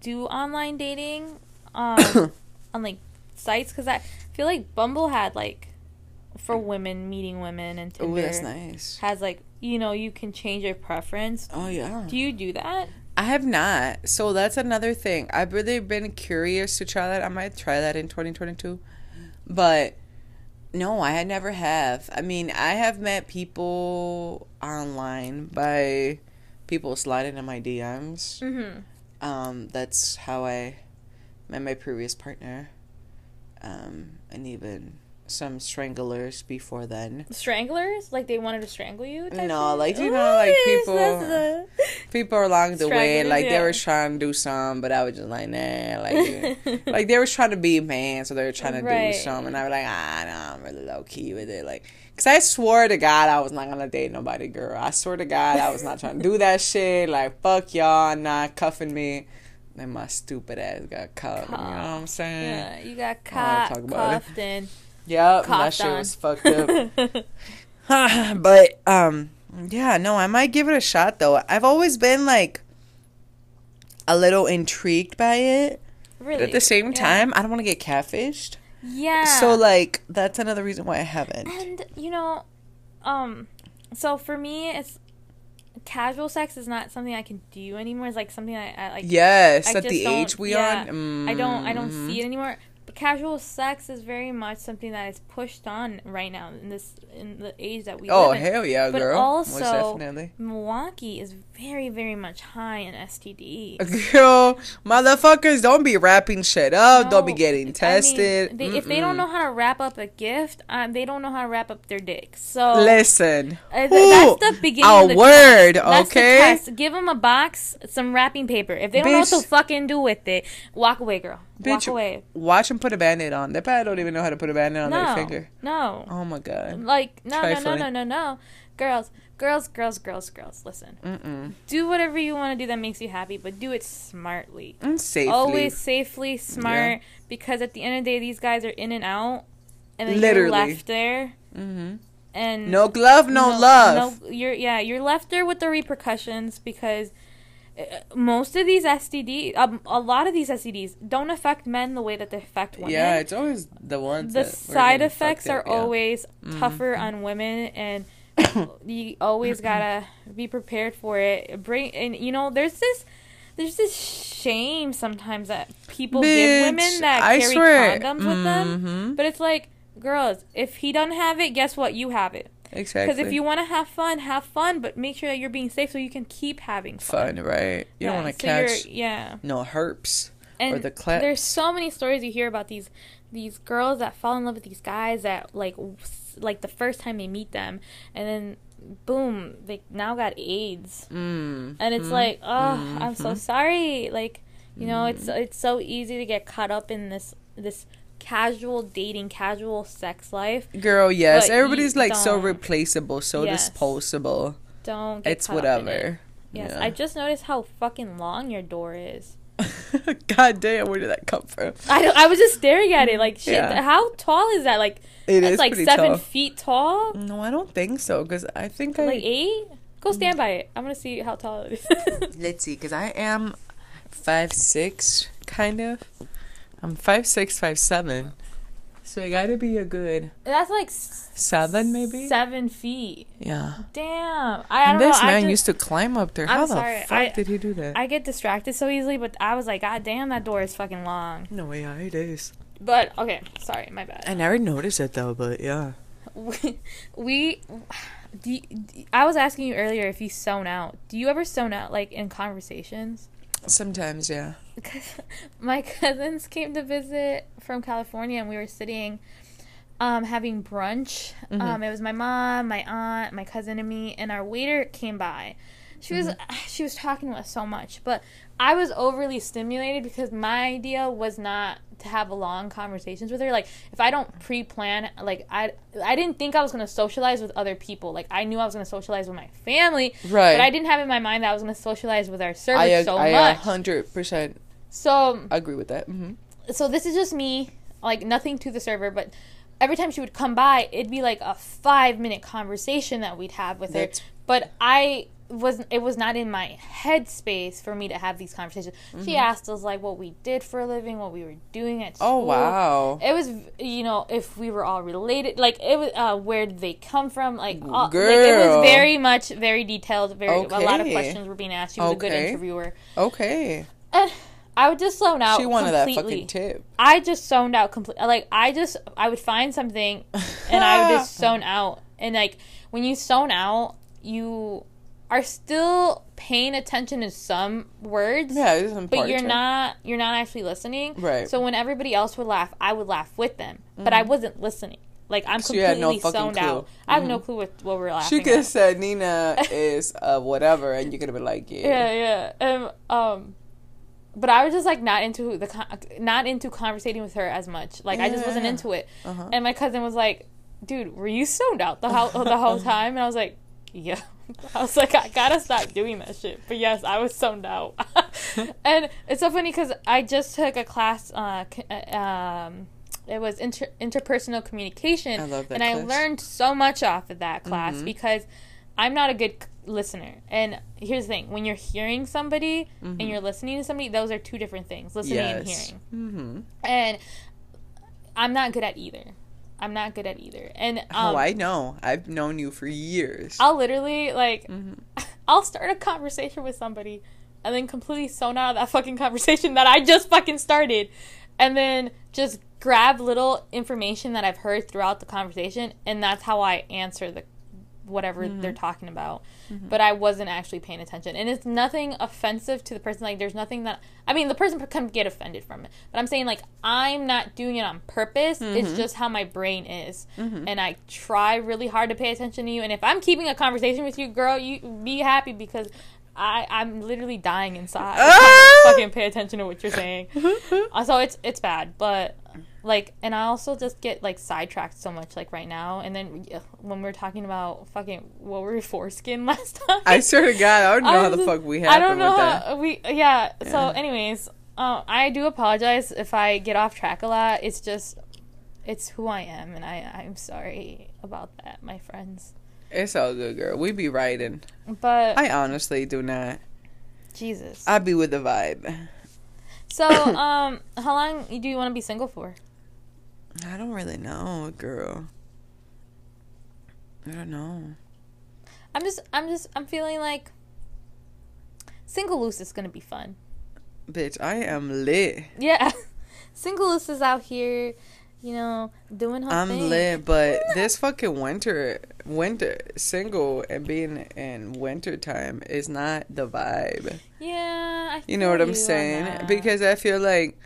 do online dating on like sites, because I feel like Bumble had like for women meeting women, and Tinder that's nice. Has like, you know, you can change your preference. Oh yeah. Do you do that? I have not, so that's another thing. I've really been curious to try that. I might try that in 2022, but no, I never have. I mean, I have met people online by people sliding in my DMs. Mm-hmm. That's how I met my previous partner, and even some stranglers before then. Stranglers? Like they wanted to strangle you? No, like, you know, like people along the way, like yeah. They were trying to do some, but I was just like, nah, like, like they were trying to be a man, so they were trying to right. do some, and I was like, no, I'm really low key with it, like. Because I swear to God I was not going to date nobody, girl. I swear to God I was not trying to do that shit. Like, fuck y'all not cuffing me. Then my stupid ass got cuffed. You know what I'm saying? Yeah, you got cuffed and yep, my shit was fucked up. But, yeah, no, I might give it a shot, though. I've always been, like, a little intrigued by it. Really? But at the same time, I don't want to get catfished. Yeah. So, like, that's another reason why I haven't. And, you know, so for me, it's casual sex is not something I can do anymore. It's, like, something I like. Yes, I at the age we are. Mm-hmm. I don't see it anymore. But casual sex is very much something that is pushed on right now in the age that we live in. Oh, hell yeah, but girl. But also, most definitely. Milwaukee is very, very much high in STDs. Girl, motherfuckers, don't be wrapping shit up. No, don't be getting tested. I mean, if they don't know how to wrap up a gift, they don't know how to wrap up their dick. So listen, that's the beginning of the word, test. Okay? That's the test. Give them a box, some wrapping paper. If they don't know what to fucking do with it, walk away, girl. Bitch, walk away. Watch them put a Band-Aid on. They probably don't even know how to put a Band-Aid on their finger. No. Oh, my God. Like, no. Girls, listen. Mm-mm. Do whatever you want to do that makes you happy, but do it smartly. And safely. Always safely, smart, because at the end of the day, these guys are in and out, and then you're left there. Mm-hmm. And no glove, no love. No, you're left there with the repercussions, because... most of these STDs, a lot of these STDs don't affect men the way that they affect women. Yeah, it's always the ones. The side effects are always tougher on women, and you always gotta be prepared for it. There's this shame sometimes that people give women that carry condoms with them, but it's like, girls, if he doesn't have it, guess what? You have it. Exactly. Because if you want to have fun, but make sure that you're being safe so you can keep having fun. Right. You don't want to catch no herpes or the claps. There's so many stories you hear about these girls that fall in love with these guys that like the first time they meet them, and then boom, they now got AIDS. Mm. And it's like, I'm so sorry. Like, you know, it's so easy to get caught up in this casual dating, casual sex life, girl. Yes, everybody's like so replaceable, so disposable. Don't get it's whatever. Yes, yeah. I just noticed how fucking long your door is. God damn, where did that come from? I was just staring at it like shit. Yeah. How tall is that? Like it's like 7 feet tall. No, I don't think so. Because I think like 8. Go stand by it. I'm gonna see how tall it is. Let's see, because I am 5'6", kind of. I'm 5'6", 5'7". So you gotta be a good... That's like... 7, maybe? 7 feet. Yeah. Damn. I don't know. This man used to climb up there. How the fuck did he do that? I get distracted so easily, but I was like, God damn, that door is fucking long. No, yeah, it is. But, okay. Sorry, my bad. I never noticed it, though, but yeah. I was asking you earlier if you zone out. Do you ever zone out, like, in conversations? Sometimes, yeah. Because my cousins came to visit from California, and we were sitting, having brunch. Mm-hmm. It was my mom, my aunt, my cousin, and me, and our waiter came by. She was talking to us so much, but I was overly stimulated because my idea was not to have long conversations with her. Like, if I don't pre-plan, like, I didn't think I was going to socialize with other people. Like, I knew I was going to socialize with my family, right? But I didn't have in my mind that I was going to socialize with our servants much. I 100% so agree with that. Mm-hmm. So this is just me, like, nothing to the server, but every time she would come by, it'd be like a 5-minute conversation that we'd have with her. But it was not in my head space for me to have these conversations. Mm-hmm. She asked us, like, what we did for a living, what we were doing at school. Oh, wow. It was, you know, if we were all related. Like, it was, where did they come from? Like, all, girl. Like, it was very detailed. A lot of questions were being asked. She was a good interviewer. Okay. And I would just zone out. She wanted completely. That fucking tip. I just zoned out completely. Like, I would find something, and I would just zone out. And, like, when you zone out, you are still paying attention to some words, but you're not actually listening. Right. So when everybody else would laugh, I would laugh with them, mm-hmm. but I wasn't listening. Like, I'm completely zoned out. Mm-hmm. I have no clue what we're laughing at. She could have said Nina is whatever, and you could have been like, yeah. But I was just, like, not into conversating with her as much. Like, I just wasn't into it. Uh-huh. And my cousin was like, "Dude, were you zoned out the whole time?" And I was like, "Yeah." I was like, I gotta stop doing that shit. But yes, I was zoned out. And it's so funny because I just took a class. It was interpersonal communication. I love that class. I learned so much off of that class, mm-hmm. because I'm not a good listener. And here's the thing. When you're hearing somebody, mm-hmm. and you're listening to somebody, those are two different things. Listening and hearing. Mm-hmm. And I'm not good at either. And I know. I've known you for years. I'll literally, like, mm-hmm. I'll start a conversation with somebody and then completely zone out of that fucking conversation that I just fucking started, and then just grab little information that I've heard throughout the conversation, and that's how I answer whatever mm-hmm. they're talking about. Mm-hmm. But I wasn't actually paying attention. And it's nothing offensive to the person. Like, there's nothing that, I mean, the person can get offended from it. But I'm saying, like, I'm not doing it on purpose. Mm-hmm. It's just how my brain is. Mm-hmm. And I try really hard to pay attention to you. And if I'm keeping a conversation with you, girl, you be happy, because I'm literally dying inside. I can't fucking pay attention to what you're saying. So it's bad. But, like, and I also just get, like, sidetracked so much, like, right now. And then when we were talking about fucking, what were we, foreskin last time? I swear to God, I don't know how the fuck we happened with that. Yeah. So anyways, I do apologize if I get off track a lot. It's just, it's who I am. And I'm sorry about that, my friends. It's all good, girl. We be writing. But I honestly do not. Jesus. I be with the vibe. So, how long do you want to be single for? I don't really know, girl. I don't know. I'm feeling like Single Luz is gonna be fun. Bitch, I am lit. Yeah. Single Luz is out here, you know, doing her thing. I'm lit, but this fucking winter single and being in winter time is not the vibe. Yeah, I feel you know what I'm saying? Because I feel like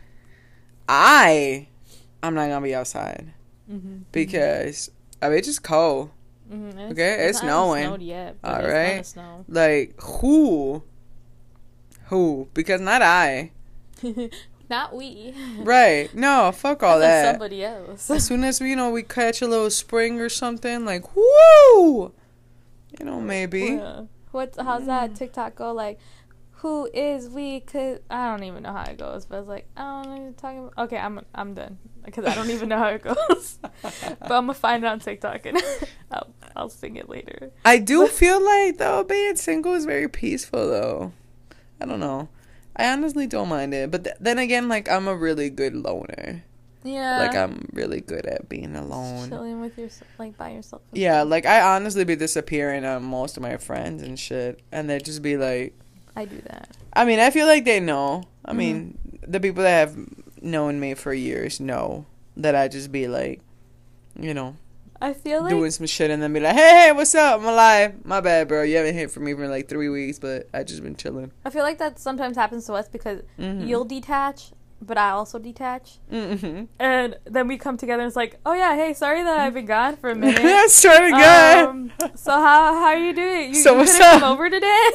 I'm not gonna be outside, mm-hmm. because I mean, it's just cold. Mm-hmm. Okay, it's snowing. Not yet, all right, it's snow. Like who? Because not I. Not we. Right. No, fuck all that. Somebody else. As soon as, you know, we catch a little spring or something, like, woo! You know, maybe. Yeah. How's that TikTok go? Like, who is we? Cause I don't even know how it goes, but it's like, I don't know what you're talking about. Okay, I'm done. Because I don't even know how it goes. But I'm going to find it on TikTok, and I'll sing it later. I do feel like, though, being single is very peaceful, though. I don't know. I honestly don't mind it. But then again, like, I'm a really good loner. Yeah. Like, I'm really good at being alone. Just chilling with yourself, like, by yourself. Yeah, like, I honestly be disappearing on most of my friends and shit. And they just be like... I do that. I mean, I feel like they know. I mm-hmm. mean, the people that have known me for years know that I just be like, you know, I feel like doing some shit and then be like, hey, what's up? I'm alive. My bad, bro. You haven't heard from me for like 3 weeks, but I just been chilling. I feel like that sometimes happens to us because you'll detach, but I also detach. And then we come together and it's like, oh, yeah, hey, sorry that I've been gone for a minute. So how are you doing? So you couldn't come over today?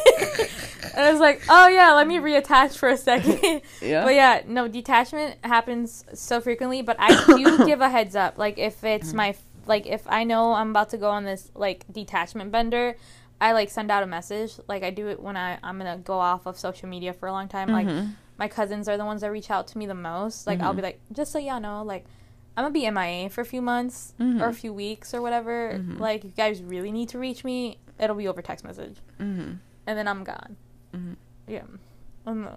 And I was like, oh, yeah, let me reattach for a second. But, yeah, no, detachment happens so frequently, but I do give a heads up. Like, if it's my, like, if I know I'm about to go on this, like, detachment bender, I, like, send out a message. Like, I do it when I'm going to go off of social media for a long time. Like, my cousins are the ones that reach out to me the most. Like, I'll be like, just so y'all know, like, I'm going to be MIA for a few months or a few weeks or whatever. Like, if you guys really need to reach me, it'll be over text message. And then I'm gone. Yeah. And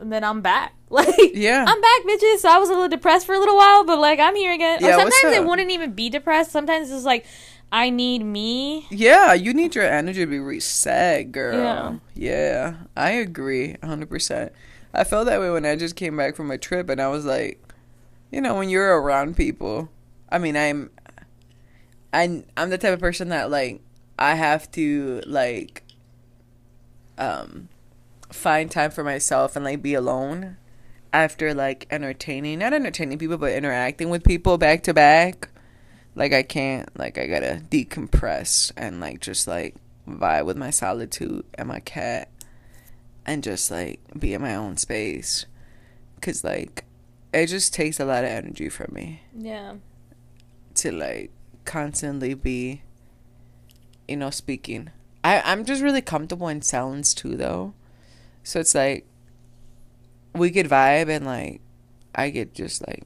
then I'm back. Like, yeah. I'm back, bitches. So I was a little depressed for a little while, but, like, I'm here again. Yeah, sometimes it wouldn't even be depressed. Sometimes it's like, I need me. Yeah, you need your energy to be reset, girl. Yeah, I agree 100%. I felt that way when I just came back from a trip, and I was like, you know, when you're around people, I mean, I'm the type of person that, like, I have to, like, find time for myself and, like, be alone after, like, not entertaining people, but interacting with people back to back. Like, I can't, like, I gotta decompress and, like, just, like, vibe with my solitude and my cat and just, like, be in my own space. Because, like, it just takes a lot of energy from me. Yeah. To, like, constantly be, you know, speaking. I'm just really comfortable in silence, too, though. So it's, like, we could vibe and, like, I get just, like,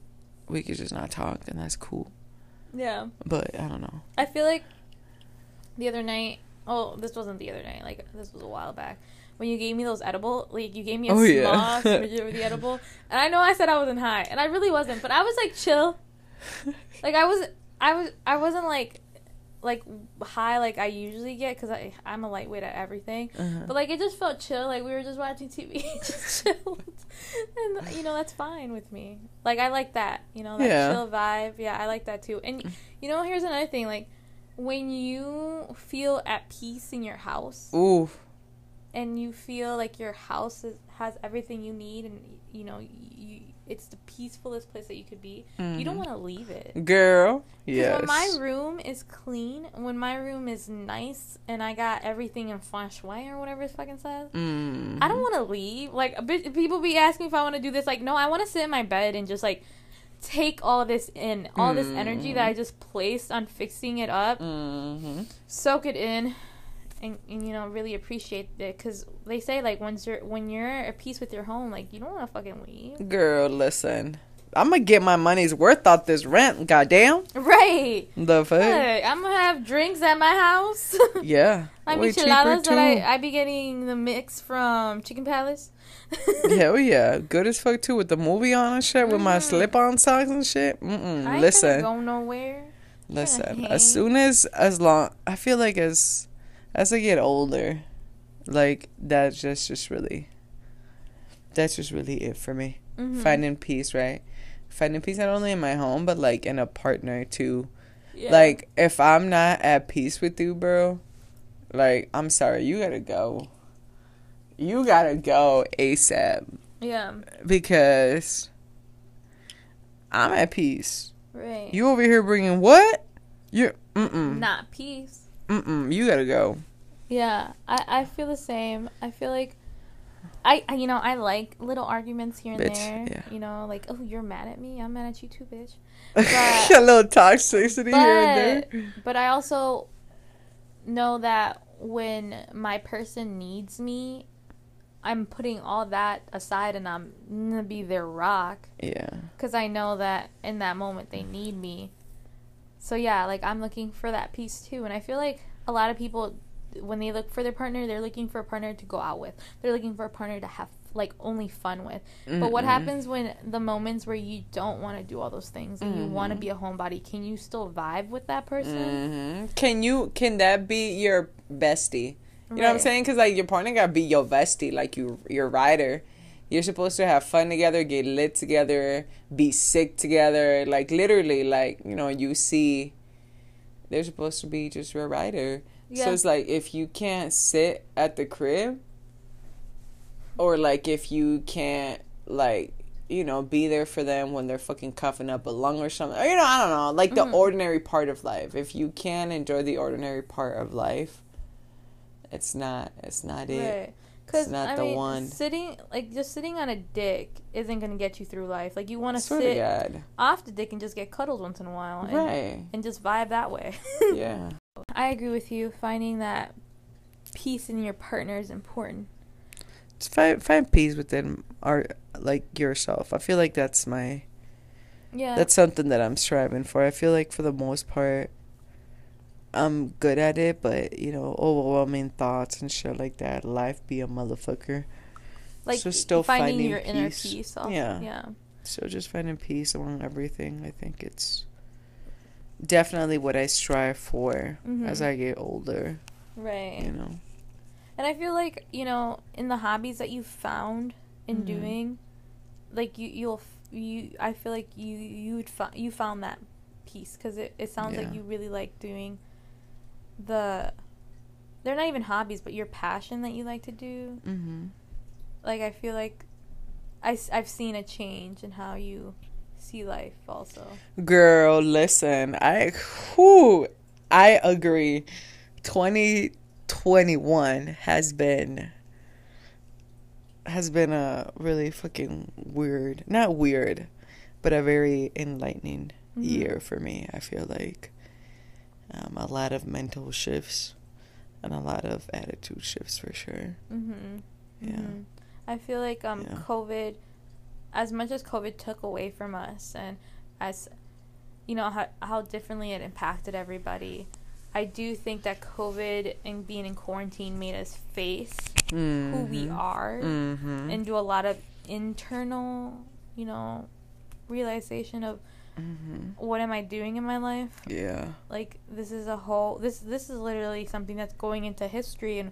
we could just not talk, and that's cool. Yeah. But I don't know. I feel like the other night, this wasn't the other night, like, this was a while back, when you gave me those edible, like, you gave me a small with the edible, and I know I said I wasn't high, and I really wasn't, but I was, like, chill. Like, I wasn't, like, high like I usually get, because I'm a lightweight at everything, but, like, it just felt chill, like, we were just watching TV, just chilled, and, you know, that's fine with me. Like, I like that, you know, that chill vibe. Yeah, I like that, too. And, you know, here's another thing, like, when you feel at peace in your house, and you feel like your house has everything you need, and, you know, it's the peacefulest place that you could be. You don't want to leave it. Girl, yes. When my room is clean, when my room is nice, and I got everything in feng shui or whatever it fucking says, I don't want to leave. Like, people be asking if I want to do this. Like, no, I want to sit in my bed and just, like, take all this in. All this energy that I just placed on fixing it up. Soak it in. And you know, really appreciate it, because they say, like, when you're at peace with your home, like, you don't want to fucking leave. Girl, listen, I'm gonna get my money's worth off this rent, goddamn. Right. The fuck. Look, I'm gonna have drinks at my house. Yeah. My micheladas that I be getting the mix from Chicken Palace. Hell yeah, good as fuck too, with the movie on and shit, with my slip-on socks and shit. I ain't gonna go nowhere. Listen, I feel like as I get older, like, that's just really it for me. Finding peace, right? Finding peace not only in my home, but, like, in a partner, too. Yeah. Like, if I'm not at peace with you, bro, like, I'm sorry, you gotta go. You gotta go ASAP. Yeah. Because I'm at peace. Right. You over here bringing what? You're, not peace. You gotta go. Yeah, I feel the same. I feel like I you know, I like little arguments here and there. Yeah. You know, like, oh, you're mad at me, I'm mad at you too, bitch. But, a little toxicity here and there. But I also know that when my person needs me, I'm putting all that aside and I'm gonna be their rock. Yeah. Because I know that in that moment they need me. So, yeah, like, I'm looking for that peace, too. And I feel like a lot of people, when they look for their partner, they're looking for a partner to go out with. They're looking for a partner to have, like, only fun with. But what happens when the moments where you don't want to do all those things and you want to be a homebody, can you still vibe with that person? Can that be your bestie? You know what I'm saying? Because, like, your partner got to be your bestie, like, your rider. You're supposed to have fun together, get lit together, be sick together. Like, literally, like, you know, you see they're supposed to be just your rider. Yeah. So it's like, if you can't sit at the crib, or like if you can't, like, you know, be there for them when they're fucking cuffing up a lung or something, or, you know, I don't know, like the ordinary part of life. If you can't enjoy the ordinary part of life, it's not it. Because I mean, sitting, like, just sitting on a dick isn't going to get you through life. Like, you want to sit off the dick and just get cuddled once in a while. And, right. And just vibe that way. Yeah. I agree with you. Finding that peace in your partner is important. Just find peace within, like, yourself. I feel like that's my... Yeah. That's something that I'm striving for. I feel like, for the most part, I'm good at it, but, you know, overwhelming thoughts and shit like that. Life be a motherfucker. Like, so still finding your peace. Inner peace. Also. Yeah. So just finding peace among everything. I think it's definitely what I strive for as I get older. Right. You know. And I feel like, you know, in the hobbies that you found in doing, like, you found that peace, because it sounds like you really like doing. They're not even hobbies, but your passion that you like to do. Mm-hmm. Like, I feel like I've seen a change in how you see life also. Girl, listen, I agree. 2021 has been a really fucking weird, not weird, but a very enlightening year for me. I feel like a lot of mental shifts and a lot of attitude shifts, for sure. I feel like COVID, as much as COVID took away from us, and as you know how differently it impacted everybody, I do think that COVID and being in quarantine made us face who we are and do a lot of internal, you know, realization of what am I doing in my life? Yeah. Like, this is a whole... This is literally something that's going into history, and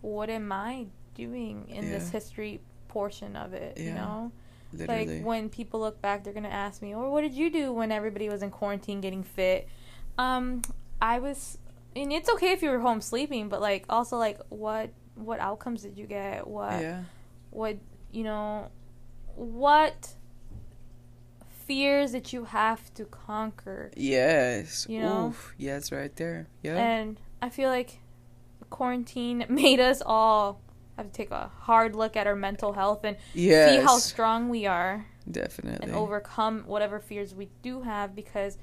what am I doing in this history portion of it, you know? Literally. Like, when people look back, they're going to ask me, well, what did you do when everybody was in quarantine getting fit? I was... And it's okay if you were home sleeping, but, like, also, like, what outcomes did you get? What, you know... What... fears that you have to conquer. Yes. You know? Oof. Yes, right there. Yeah. And I feel like quarantine made us all have to take a hard look at our mental health and see how strong we are. Definitely. And overcome whatever fears we do have, because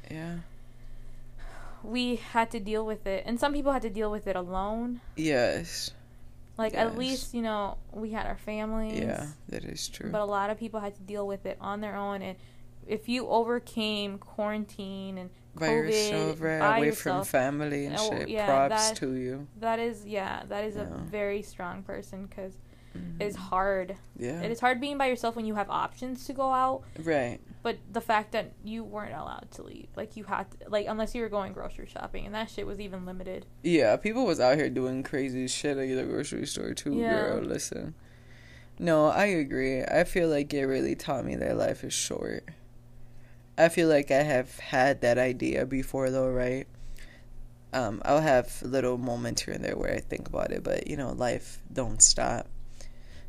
we had to deal with it. And some people had to deal with it alone. Yes. Like, at least, you know, we had our families. Yeah, that is true. But a lot of people had to deal with it on their own, and if you overcame quarantine and COVID by yourself, away from family and shit, props to you. That is a very strong person, because it is hard. Yeah. It is hard being by yourself when you have options to go out. Right. But the fact that you weren't allowed to leave, like, you had to, like, unless you were going grocery shopping, and that shit was even limited. Yeah, people was out here doing crazy shit at the grocery store too, girl. Listen. No, I agree. I feel like it really taught me that life is short. I feel like I have had that idea before, though, right? I'll have little moments here and there where I think about it, but, you know, life don't stop.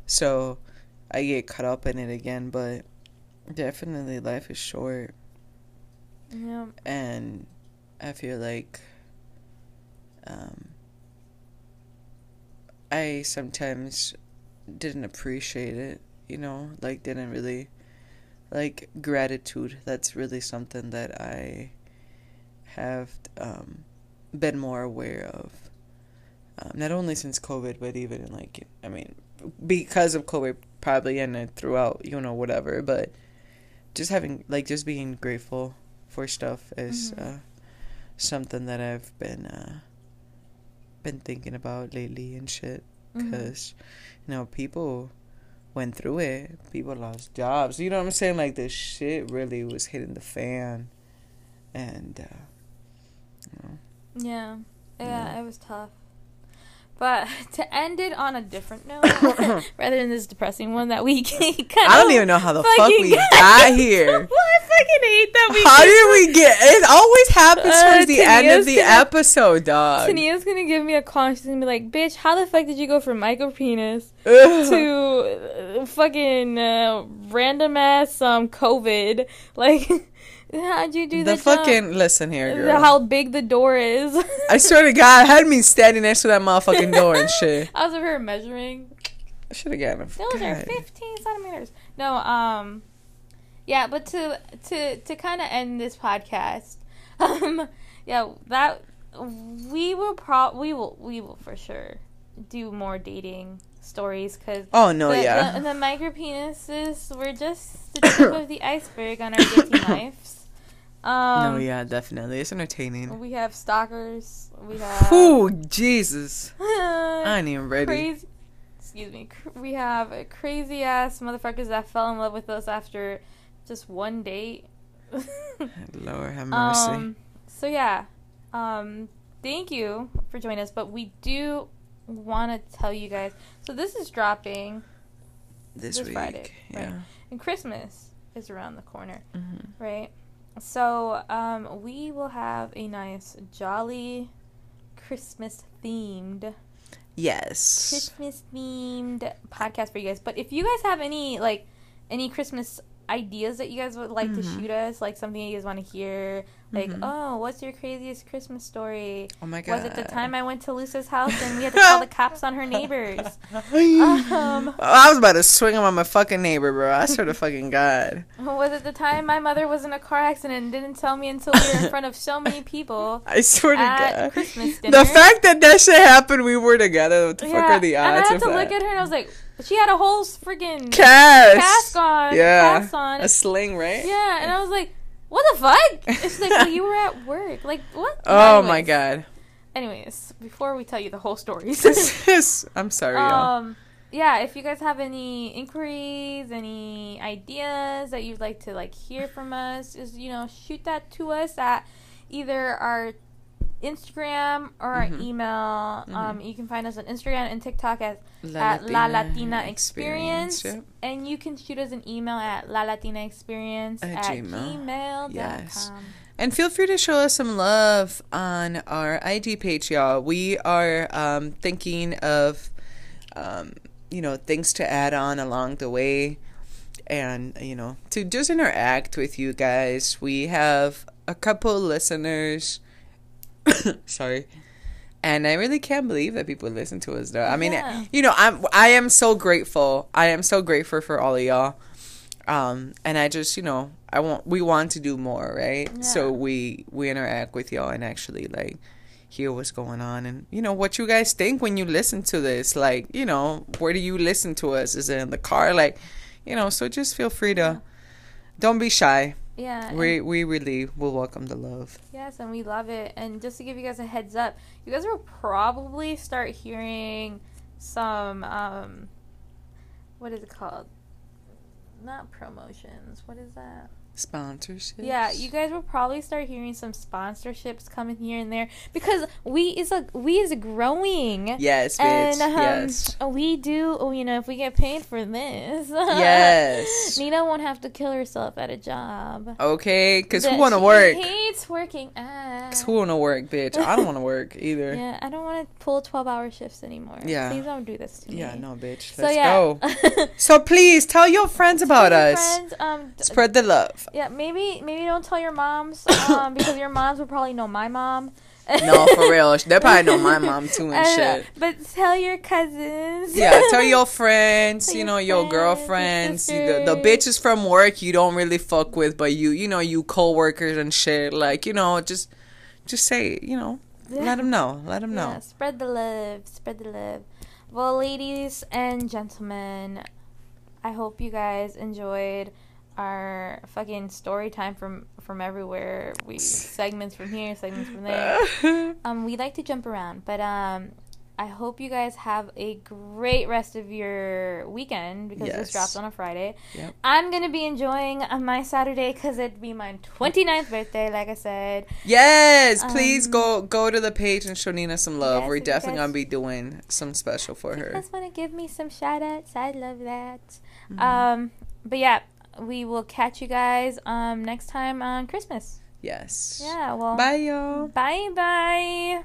So I get caught up in it again, but definitely life is short. Yeah. And I feel like I sometimes didn't appreciate it, you know, like, didn't really... Like, gratitude, that's really something that I have been more aware of. Not only since COVID, but even in, like, I mean, because of COVID, probably, and throughout, you know, whatever. But just having, like, just being grateful for stuff is something that I've been thinking about lately and shit. Because, you know, people... went through it. People lost jobs. You know what I'm saying? Like, this shit really was hitting the fan. And, you know. Yeah, it was tough. But to end it on a different note, rather than this depressing one that we kind of... I don't even know how the fuck we got here. What? fucking hate that we. How did we get? It always happens towards the end of the episode, dog. Tania's gonna give me a call. She's gonna be like, "Bitch, how the fuck did you go from micro penis to fucking random ass COVID? Like, how'd you do that?" The fucking job? Listen here, girl. How big the door is. I swear to God, I had me standing next to that motherfucking door and shit. I was over here measuring. I should have gotten it. Those are 15 centimeters. No, yeah, but to kind of end this podcast, yeah, that we will for sure do more dating stories because the micro penises were just the tip of the iceberg on our dating lives. No, yeah, definitely, it's entertaining. We have stalkers. We have. Oh Jesus! I ain't even ready. Crazy. Excuse me. We have crazy ass motherfuckers that fell in love with us after just one date. Lord have mercy. So yeah, thank you for joining us, but we do want to tell you guys. So this is dropping this week, Friday, yeah. Right? And Christmas is around the corner, mm-hmm. right? So we will have a nice, jolly, Christmas-themed. Yes. Christmas themed podcast for you guys. But if you guys have any Christmas ideas that you guys would like mm-hmm. to shoot us, like something you guys want to hear, like, mm-hmm. oh, what's your craziest Christmas story? Oh my God. Was it the time I went to Luce's house and we had to call the cops on her neighbors? I was about to swing him on my fucking neighbor, bro. I swear to fucking God. Was it the time my mother was in a car accident and didn't tell me until we were in front of so many people? I swear to God. Christmas dinner. The fact that shit happened, we were together. What the fuck are the odds of that? And I had to look at her and I was like, she had a whole freaking cast on. Yeah. Cast on. A sling, right? Yeah. And I was like, what the fuck? It's like, well, you were at work. Like, what? Oh, anyways. My God. Anyways, before we tell you the whole story. I'm sorry, y'all. Yeah, if you guys have any inquiries, any ideas that you'd like to, hear from us, just, shoot that to us at either our Instagram or our mm-hmm. email. Mm-hmm. You can find us on Instagram and TikTok at La Latina Experience. Yep. And you can shoot us an email at LaLatinaExperience@gmail.com. Yes. And feel free to show us some love on our IG page, y'all. We are thinking of, things to add on along the way and, to just interact with you guys. We have a couple listeners. Sorry. And I really can't believe that people listen to us, though. I mean, I am so grateful. I am so grateful for all of y'all. And I just, we want to do more, right? Yeah. So we interact with y'all and actually, hear what's going on. And, what you guys think when you listen to this. Where do you listen to us? Is it in the car? So just feel free to, don't be shy. Yeah, we really will welcome the love. Yes, and we love it. And just to give you guys a heads up, you guys will probably start hearing some what is it called? Not promotions. What is that? Sponsorships. Yeah, you guys will probably start hearing some sponsorships coming here and there because we is growing. Yes, bitch. And, yes. We do. If we get paid for this, yes, Nina won't have to kill herself at a job. Okay, because who want to work? Hates working. Because who want to work, bitch? I don't want to work either. Yeah, I don't want to pull 12-hour shifts anymore. Yeah, please don't do this to me. Yeah, no, bitch. Let's go. So please tell your friends about us. Friends, spread the love. Yeah, maybe don't tell your moms because your moms will probably know my mom. No, for real, they probably know my mom too and shit. But tell your cousins. Yeah, tell your friends. Your girlfriends, the bitches from work you don't really fuck with, but you coworkers and shit. Just say let them know. Yeah, spread the love, Well, ladies and gentlemen, I hope you guys enjoyed our fucking story time from everywhere. We segments from here, segments from there. We like to jump around, but I hope you guys have a great rest of your weekend because this drops on a Friday. Yep. I'm gonna be enjoying my Saturday because it'd be my 29th birthday, like I said. Yes, please go to the page and show Nina some love. Yes, we're definitely gonna be doing some special for her. You guys want to give me some shout outs? I love that. Mm-hmm. But yeah. we will catch you guys next time on Christmas. Yes. Yeah, well. Bye, y'all. Bye.